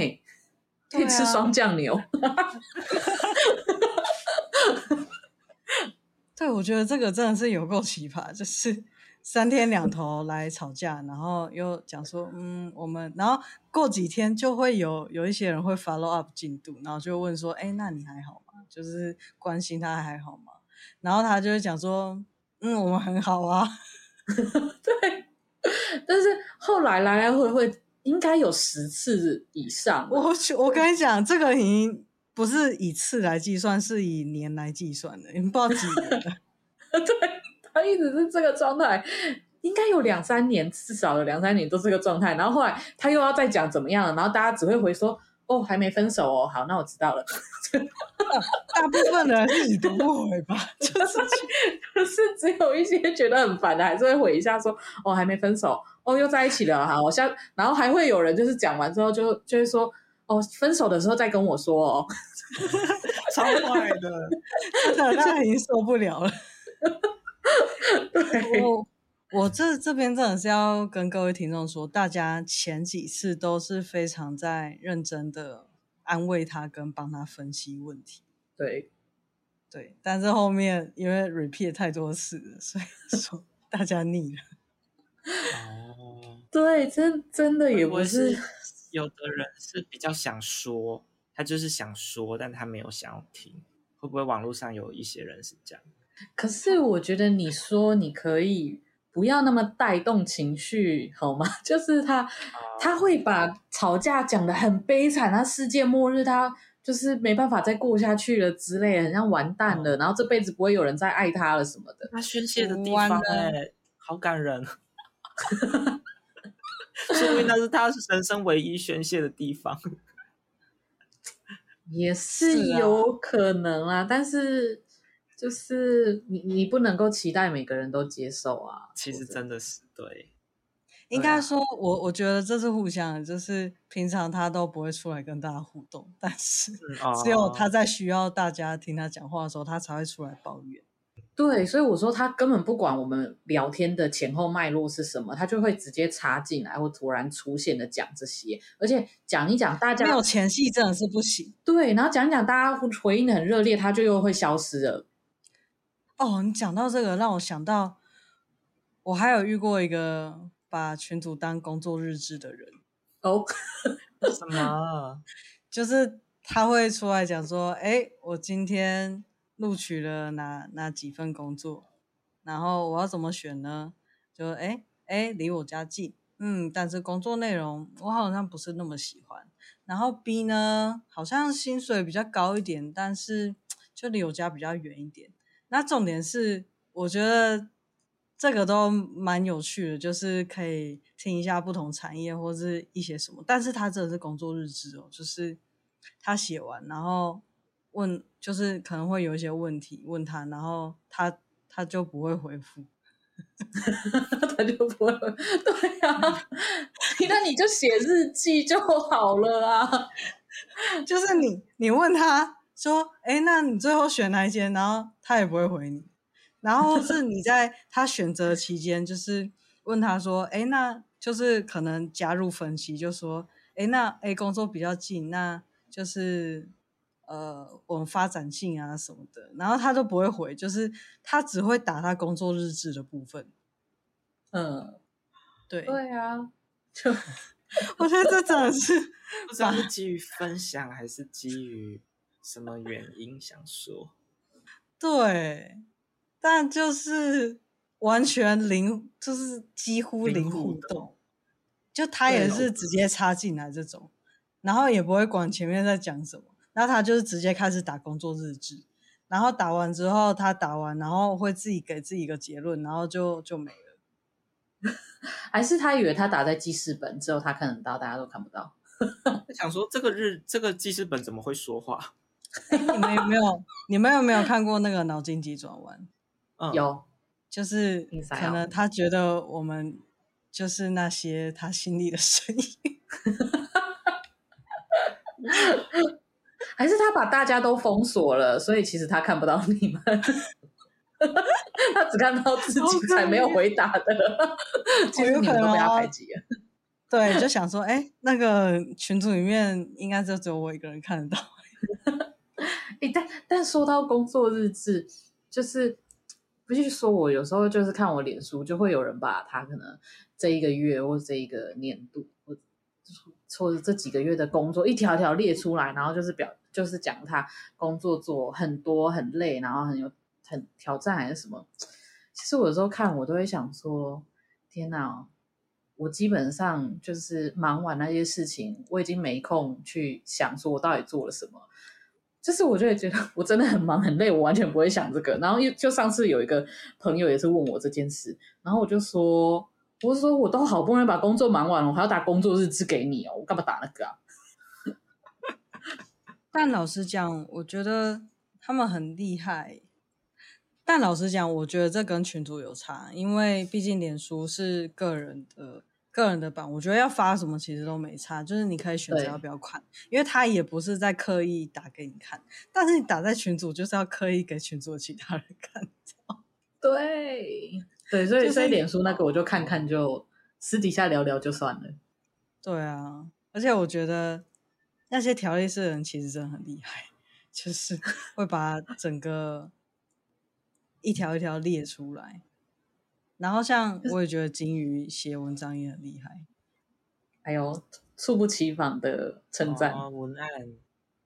可以吃双酱牛。对，我觉得这个真的是有够奇葩，就是3天2头来吵架，然后又讲说我们，然后过几天就会有一些人会 follow up 进度，然后就问说，哎，那你还好吗？就是关心他还好吗？然后他就会讲说，我们很好啊。对，但是后来来回应该有10次以上。我跟你讲，这个已经不是以次来计算，是以年来计算的，你不知道几年了。对，他一直是这个状态，应该有2-3年，至少有2-3年都是这个状态。然后后来他又要再讲怎么样了，然后大家只会回说，哦，还没分手哦，好，那我知道了。大部分人是已读不回吧，就是只有一些觉得很烦的，还是会回一下说，哦，还没分手，哦，又在一起了，好，我下，然后还会有人就是讲完之后就会说，哦，分手的时候再跟我说哦，超坏的，真的，他已经受不了了。对，我这边真的是要跟各位听众说，大家前几次都是非常在认真的安慰他跟帮他分析问题。对对，但是后面因为 repeat 太多次了，所以说大家腻了。哦，对，真的也不是，有的人是比较想说，他就是想说，但他没有想要听。会不会网络上有一些人是这样？可是我觉得你说你可以不要那么带动情绪好吗？就是他会把吵架讲得很悲惨，他世界末日，他就是没办法再过下去了之类的，很像完蛋了，然后这辈子不会有人再爱他了什么的。他宣泄的地方好感人。说明那是他人生唯一宣泄的地方。也是有可能啦，但是就是你不能够期待每个人都接受啊。其实真的是对，应该说我觉得这是互相的，就是平常他都不会出来跟大家互动，但是只有他在需要大家听他讲话的时候，他才会出来抱怨。对，所以我说他根本不管我们聊天的前后脉络是什么，他就会直接插进来或突然出现的讲这些，而且讲一讲大家没有前戏真的是不行。对，然后讲一讲大家回应的很热烈，他就又会消失了。哦，你讲到这个让我想到，我还有遇过一个把群组当工作日志的人。哦，什么？就是他会出来讲说，哎，我今天录取了哪几份工作，然后我要怎么选呢？就哎，离我家近，但是工作内容我好像不是那么喜欢。然后 B 呢，好像薪水比较高一点，但是就离我家比较远一点。那重点是，我觉得这个都蛮有趣的，就是可以听一下不同产业或是一些什么。但是他真的是工作日志哦，就是他写完然后问，就是可能会有一些问题问他，然后他就不会回复。他就不会回复。对啊，那你就写日记就好了啊。就是你问他说，哎，那你最后选哪一间？然后他也不会回你。然后是你在他选择期间，就是问他说，哎，那就是可能加入分析，就说，哎，那 A 工作比较近，那就是我们发展性啊什么的，然后他都不会回，就是他只会打他工作日志的部分。对啊，就我觉得这真的是不知道是基于分享还是基于什么原因想说。对，但就是完全零，就是几乎零互动，就他也是直接插进来这种，然后也不会管前面在讲什么。然后他就是直接开始打工作日志，然后打完之后然后会自己给自己一个结论，然后就没了。还是他以为他打在记事本之后他看得到，大家都看不到。想说这个记事本怎么会说话？你们有没有看过那个脑筋急转弯？有，就是可能他觉得我们就是那些他心里的声音。还是他把大家都封锁了，所以其实他看不到你们。他只看到自己才没有回答的。其实你们都被他排挤了。对，就想说那个群组里面应该就只有我一个人看得到。但说到工作日志，就是不是说我有时候就是看我脸书，就会有人把他可能这一个月或这一个年度或者这几个月的工作一条条列出来，然后就是讲他工作做很多很累，然后很挑战还是什么。其实我有时候看我都会想说，天哪，我基本上就是忙完那些事情，我已经没空去想说我到底做了什么。就是我就会觉得我真的很忙很累，我完全不会想这个。然后就上次有一个朋友也是问我这件事，然后我就说我都好不容易把工作忙完了，我还要打工作日志给你哦，我干嘛打那个啊？但老实讲，我觉得这跟群组有差，因为毕竟脸书是个人的版，我觉得要发什么其实都没差，就是你可以选择要不要看，因为他也不是在刻意打给你看，但是你打在群组就是要刻意给群组的其他人看。对，所以脸书那个我就看看，就私底下聊聊就算了。对啊，而且我觉得那些条列式的人其实真的很厉害，就是会把整个一条一条列出来。然后像我也觉得金鱼写文章也很厉害，还有猝不及防的称赞、哦、文案，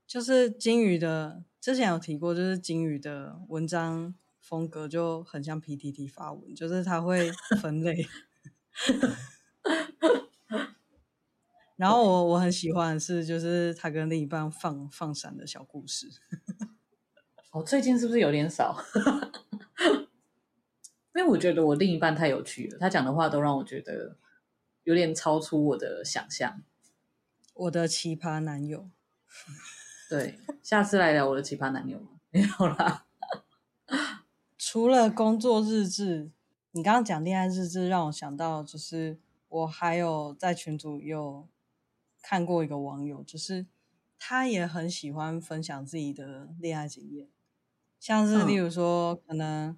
就是金鱼的之前有提过，就是金鱼的文章风格就很像 PTT 发文，就是他会分类然后我很喜欢的是就是他跟另一半放闪的小故事哦，最近是不是有点少因为我觉得我另一半太有趣了，他讲的话都让我觉得有点超出我的想象。我的奇葩男友对，下次来聊我的奇葩男友吗？没有啦除了工作日志，你刚刚讲恋爱日志让我想到，就是我还有在群组有看过一个网友，就是他也很喜欢分享自己的恋爱经验，像是例如说、可能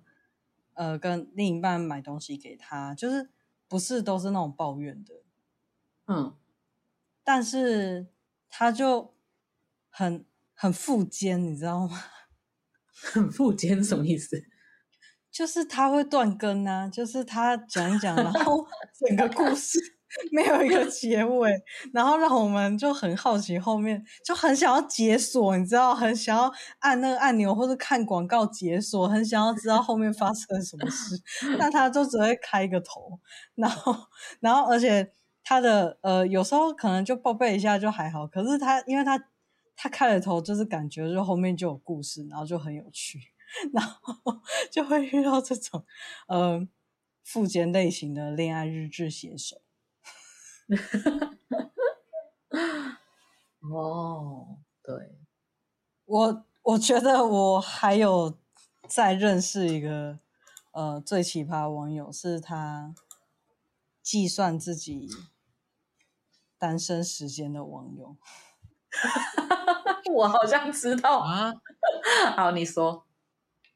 跟另一半买东西给他，就是不是都是那种抱怨的，但是他就很负肩，你知道吗？很负肩什么意思？就是他会断更啊，就是他讲一讲，然后整个故事没有一个结尾，然后让我们就很好奇，后面就很想要解锁，你知道，很想要按那个按钮或者看广告解锁，很想要知道后面发生了什么事但他就只会开一个头，然后而且他的有时候可能就报备一下就还好，可是他因为他开了头，就是感觉就后面就有故事，然后就很有趣，然后就会遇到这种负肩类型的恋爱日志写手哦，对，我觉得我还有在认识一个最奇葩网友，是他计算自己单身时间的网友我好像知道啊，好，你说，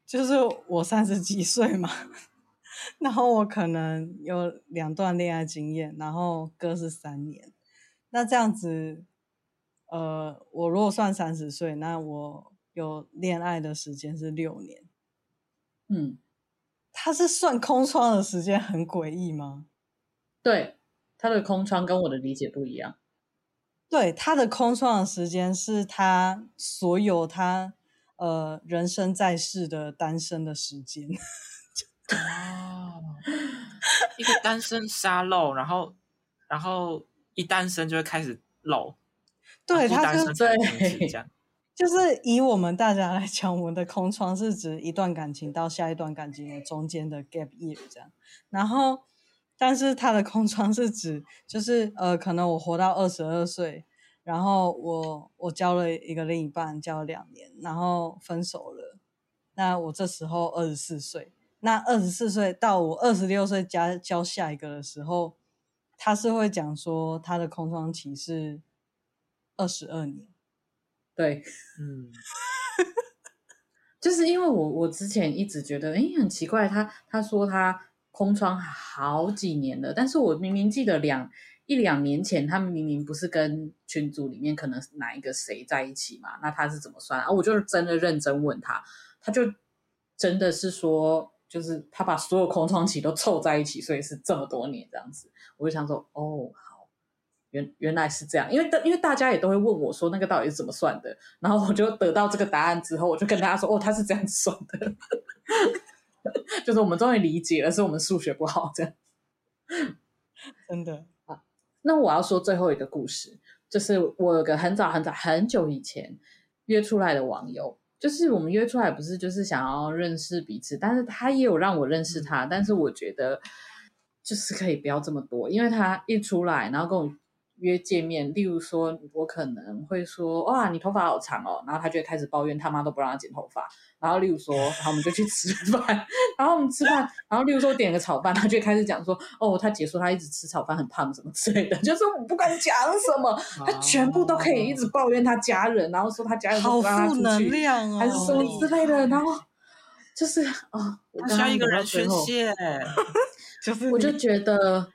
就是我30几岁嘛，然后我可能有2段恋爱经验，然后各是3年。那这样子，我如果算30岁，那我有恋爱的时间是6年。他是算空窗的时间，很诡异吗？对，他的空窗跟我的理解不一样。对，他的空窗的时间是他所有他人生在世的单身的时间。哦，一个单身沙漏，然后一单身就会开始漏，对，他就对，就是以我们大家来讲，我们的空窗是指一段感情到下一段感情的中间的 gap year 这样，然后但是他的空窗是指就是可能我活到22岁，然后我交了一个另一半，交了2年，然后分手了，那我这时候24岁。那24岁到我26岁交下一个的时候，他是会讲说他的空窗期是22年。对，就是因为我之前一直觉得，很奇怪，他说他空窗好几年了，但是我明明记得一两年前，他们明明不是跟群组里面可能哪一个谁在一起嘛？那他是怎么算啊？我就真的认真问他，他就真的是说。就是他把所有空窗期都凑在一起，所以是这么多年这样子。我就想说，哦，好，原来是这样。因为大家也都会问我说，那个到底是怎么算的？然后我就得到这个答案之后，我就跟大家说，哦，他是这样子算的。就是我们终于理解了，是我们数学不好这样。真的啊。那我要说最后一个故事，就是我有个很久以前约出来的网友。就是我们约出来不是就是想要认识彼此，但是他也有让我认识他，但是我觉得就是可以不要这么多，因为他一出来然后跟我约见面，例如说我可能会说哇你头发好长哦，然后他就会开始抱怨他妈都不让他剪头发，然后例如说然后我们就去吃饭然后我们吃饭，然后例如说点个炒饭，他就开始讲说哦他姐说他一直吃炒饭很胖什么之类的，就是我不管讲什么他全部都可以一直抱怨他家人，然后说他家人都不让他出去，好负能量哦，还是什么之类的，然后就是哦，我需要一个人宣泄就是我就觉得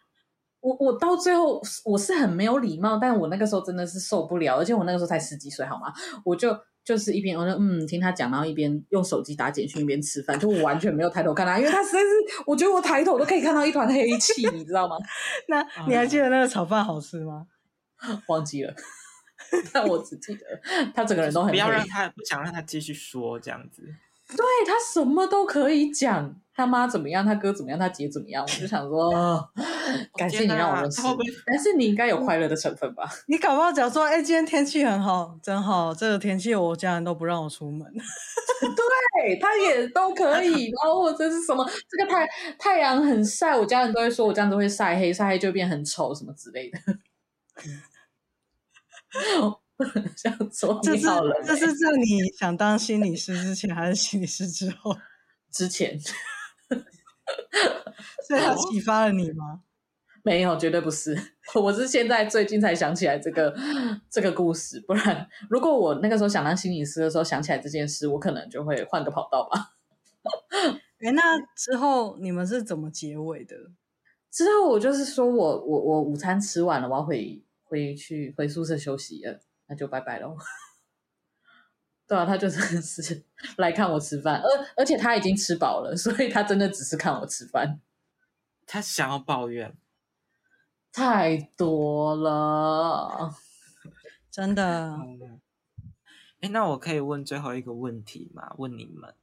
我到最后我是很没有礼貌，但我那个时候真的是受不了，而且我那个时候才十几岁好吗，我就是一边我就听他讲，然后一边用手机打简讯一边吃饭，就我完全没有抬头看他，因为他实在是我觉得我抬头都可以看到一团黑气你知道吗？那你还记得那个炒饭好吃吗？忘记了但我只记得他整个人都很黑，就是、不想让他继续说这样子，对，他什么都可以讲，他妈怎么样，他哥怎么样，他姐怎么样，我就想说、感谢你让我认识、但是你应该有快乐的成分吧，你搞不好讲说今天天气很好，真好，这个天气我家人都不让我出门对，他也都可以然后或者是什么这个太阳很晒，我家人都会说我这样子会晒黑，晒黑就变很丑什么之类的这样说你好了、这是在你想当心理师之前还是心理师之后？之前所以他启发了你吗？没有，绝对不是，我是现在最近才想起来这个故事，不然如果我那个时候想当心理师的时候想起来这件事，我可能就会换个跑道吧那之后你们是怎么结尾的？之后我就是说我午餐吃完了，我要回宿舍休息了，那就拜拜咯对啊，他就真的是来看我吃饭，而且他已经吃饱了，所以他真的只是看我吃饭。他想要抱怨太多了真的那我可以问最后一个问题吗？问你们。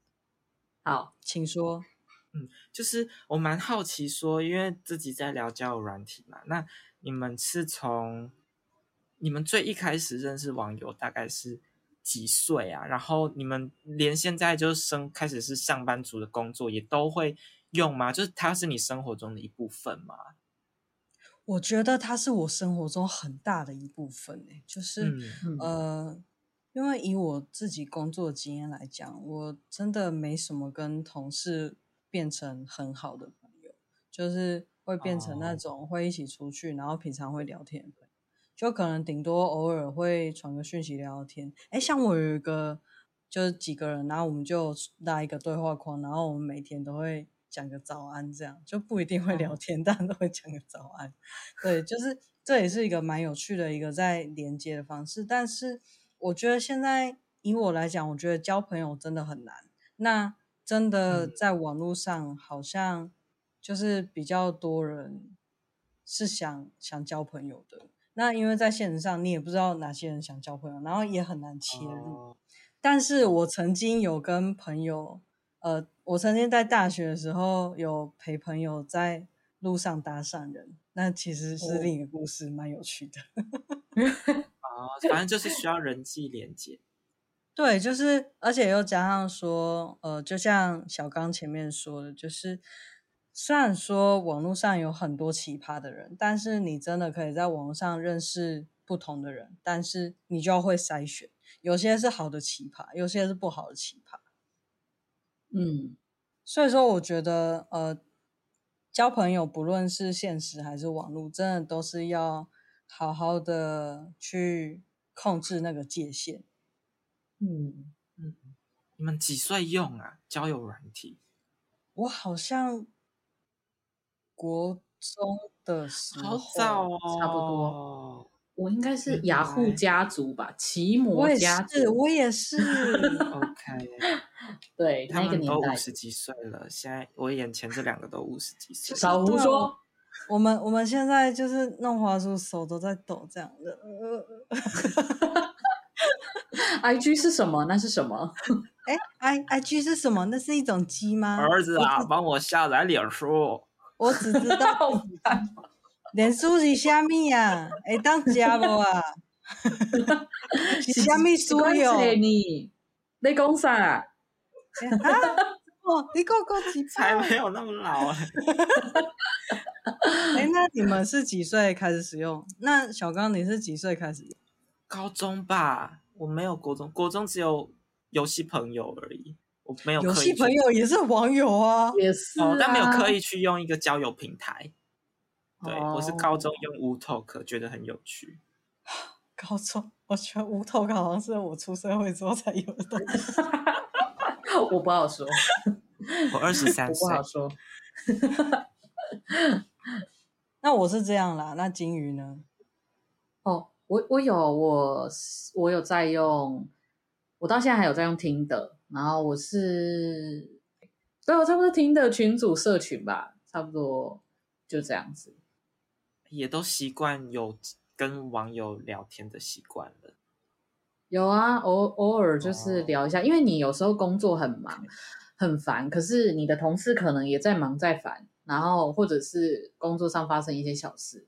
好，请说。就是我蛮好奇说，因为自己在聊交友软体嘛，那你们是从你们最一开始认识网友大概是几岁啊？然后你们连现在就开始是上班族的工作也都会用吗？就是它是你生活中的一部分吗？我觉得它是我生活中很大的一部分就是因为以我自己工作经验来讲，我真的没什么跟同事变成很好的朋友，就是会变成那种会一起出去然后平常会聊天，就可能顶多偶尔会传个讯息聊聊天。像我有一个就是几个人，然后我们就拉一个对话框，然后我们每天都会讲个早安，这样就不一定会聊天但都会讲个早安对，就是这也是一个蛮有趣的一个在连接的方式。但是我觉得现在以我来讲，我觉得交朋友真的很难，那真的在网络上好像就是比较多人是想交朋友的，那因为在现实上你也不知道哪些人想交朋友，然后也很难切入但是我曾经有跟朋友我曾经在大学的时候有陪朋友在路上搭讪人，那其实是另一个故事，蛮有趣的反正就是需要人际连接对，就是而且又加上说就像小刚前面说的，就是虽然说网络上有很多奇葩的人，但是你真的可以在网络上认识不同的人，但是你就要会筛选，有些是好的奇葩，有些是不好的奇葩所以说我觉得交朋友不论是现实还是网络，真的都是要好好的去控制那个界限你们几岁用啊交友软体？我好像国中的时候，好早差不多。我应该是雅虎家族吧，奇摩家族。我也是，OK。对，他们都50几岁了，现在我眼前这两个都50几岁。少胡说！我们现在就是弄滑鼠手都在抖这样的。IG 是什么？那是什么？IG 是什么？那是一种鸡吗？儿子啊，帮我下载脸书。我只知道脸书是什么啊？会当吃无啊？是什么书哟？你讲啥啊？你讲过几次？才没有那么老那你们是几岁开始使用？那小刚你是几岁开始用？高中吧，我没有国中，国中只有游戏朋友而已。我没有刻意，游戏朋友也是网友啊，也是啊但没有刻意去用一个交友平台对我是高中用 WooTalk 觉得很有趣。高中我觉得 WooTalk 好像是我出社会之后才有的东西我不好说我23岁我不好说那我是这样啦，那金鱼呢？哦，我有在用，我到现在还有在用Tinder，然后我是对我差不多Tinder群组社群吧，差不多就这样子，也都习惯有跟网友聊天的习惯了。有啊，偶尔就是聊一下，因为你有时候工作很忙很烦，可是你的同事可能也在忙在烦，然后或者是工作上发生一些小事，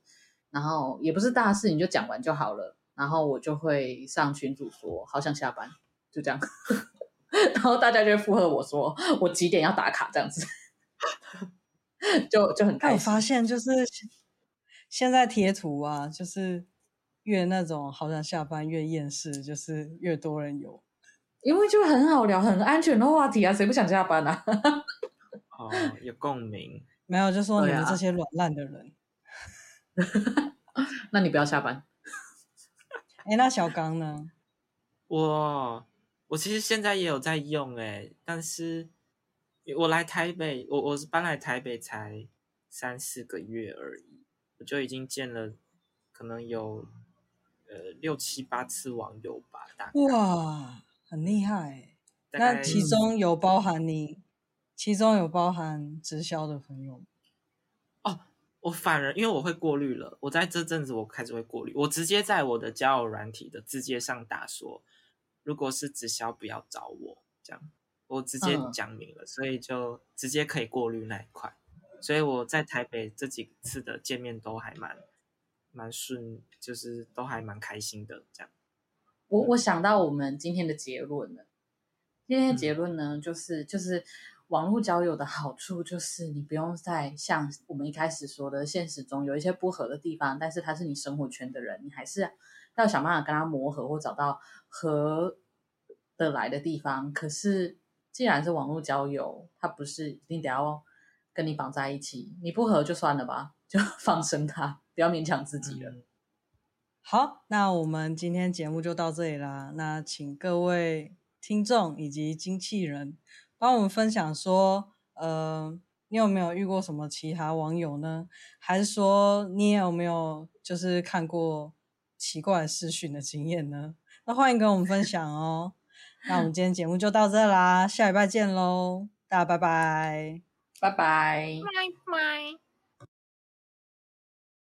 然后也不是大事，你就讲完就好了，然后我就会上群组说好想下班，就这样然后大家就会附和我说我几点要打卡这样子就很开心。我发现就是现在贴图啊，就是越那种好想下班越厌世，就是越多人有，因为就很好聊很安全的话题啊，谁不想下班啊哦，有共鸣。没有就说你们这些软烂的人、啊、那你不要下班哎、欸，那小刚呢？我其实现在也有在用欸，但是我来台北，我是搬来台北才3-4个月而已，我就已经见了可能有6-7-8次网友吧，大概。哇，很厉害！那其中有包含直销的朋友吗？哦，我反而因为我会过滤了，我在这阵子我开始会过滤，我直接在我的交友软体的字节上打说，如果是直销不要找我，这样我直接讲明了，所以就直接可以过滤那一块。所以我在台北这几次的见面都还蛮顺，就是都还蛮开心的这样。我想到我们今天的结论了。今天的结论呢，就是网络交友的好处就是你不用再像我们一开始说的现实中有一些不合的地方，但是他是你生活圈的人，你还是要想办法跟他磨合或找到合得来的地方。可是既然是网络交友，他不是一定得要跟你绑在一起，你不合就算了吧，就放生他，不要勉强自己了。好，那我们今天节目就到这里啦。那请各位听众以及经纪人帮我们分享说，你有没有遇过什么其他网友呢？还是说你有没有就是看过奇怪的视讯的经验呢？那欢迎跟我们分享哦。那我们今天节目就到这啦，下礼拜见喽，大家拜拜，拜拜，拜拜。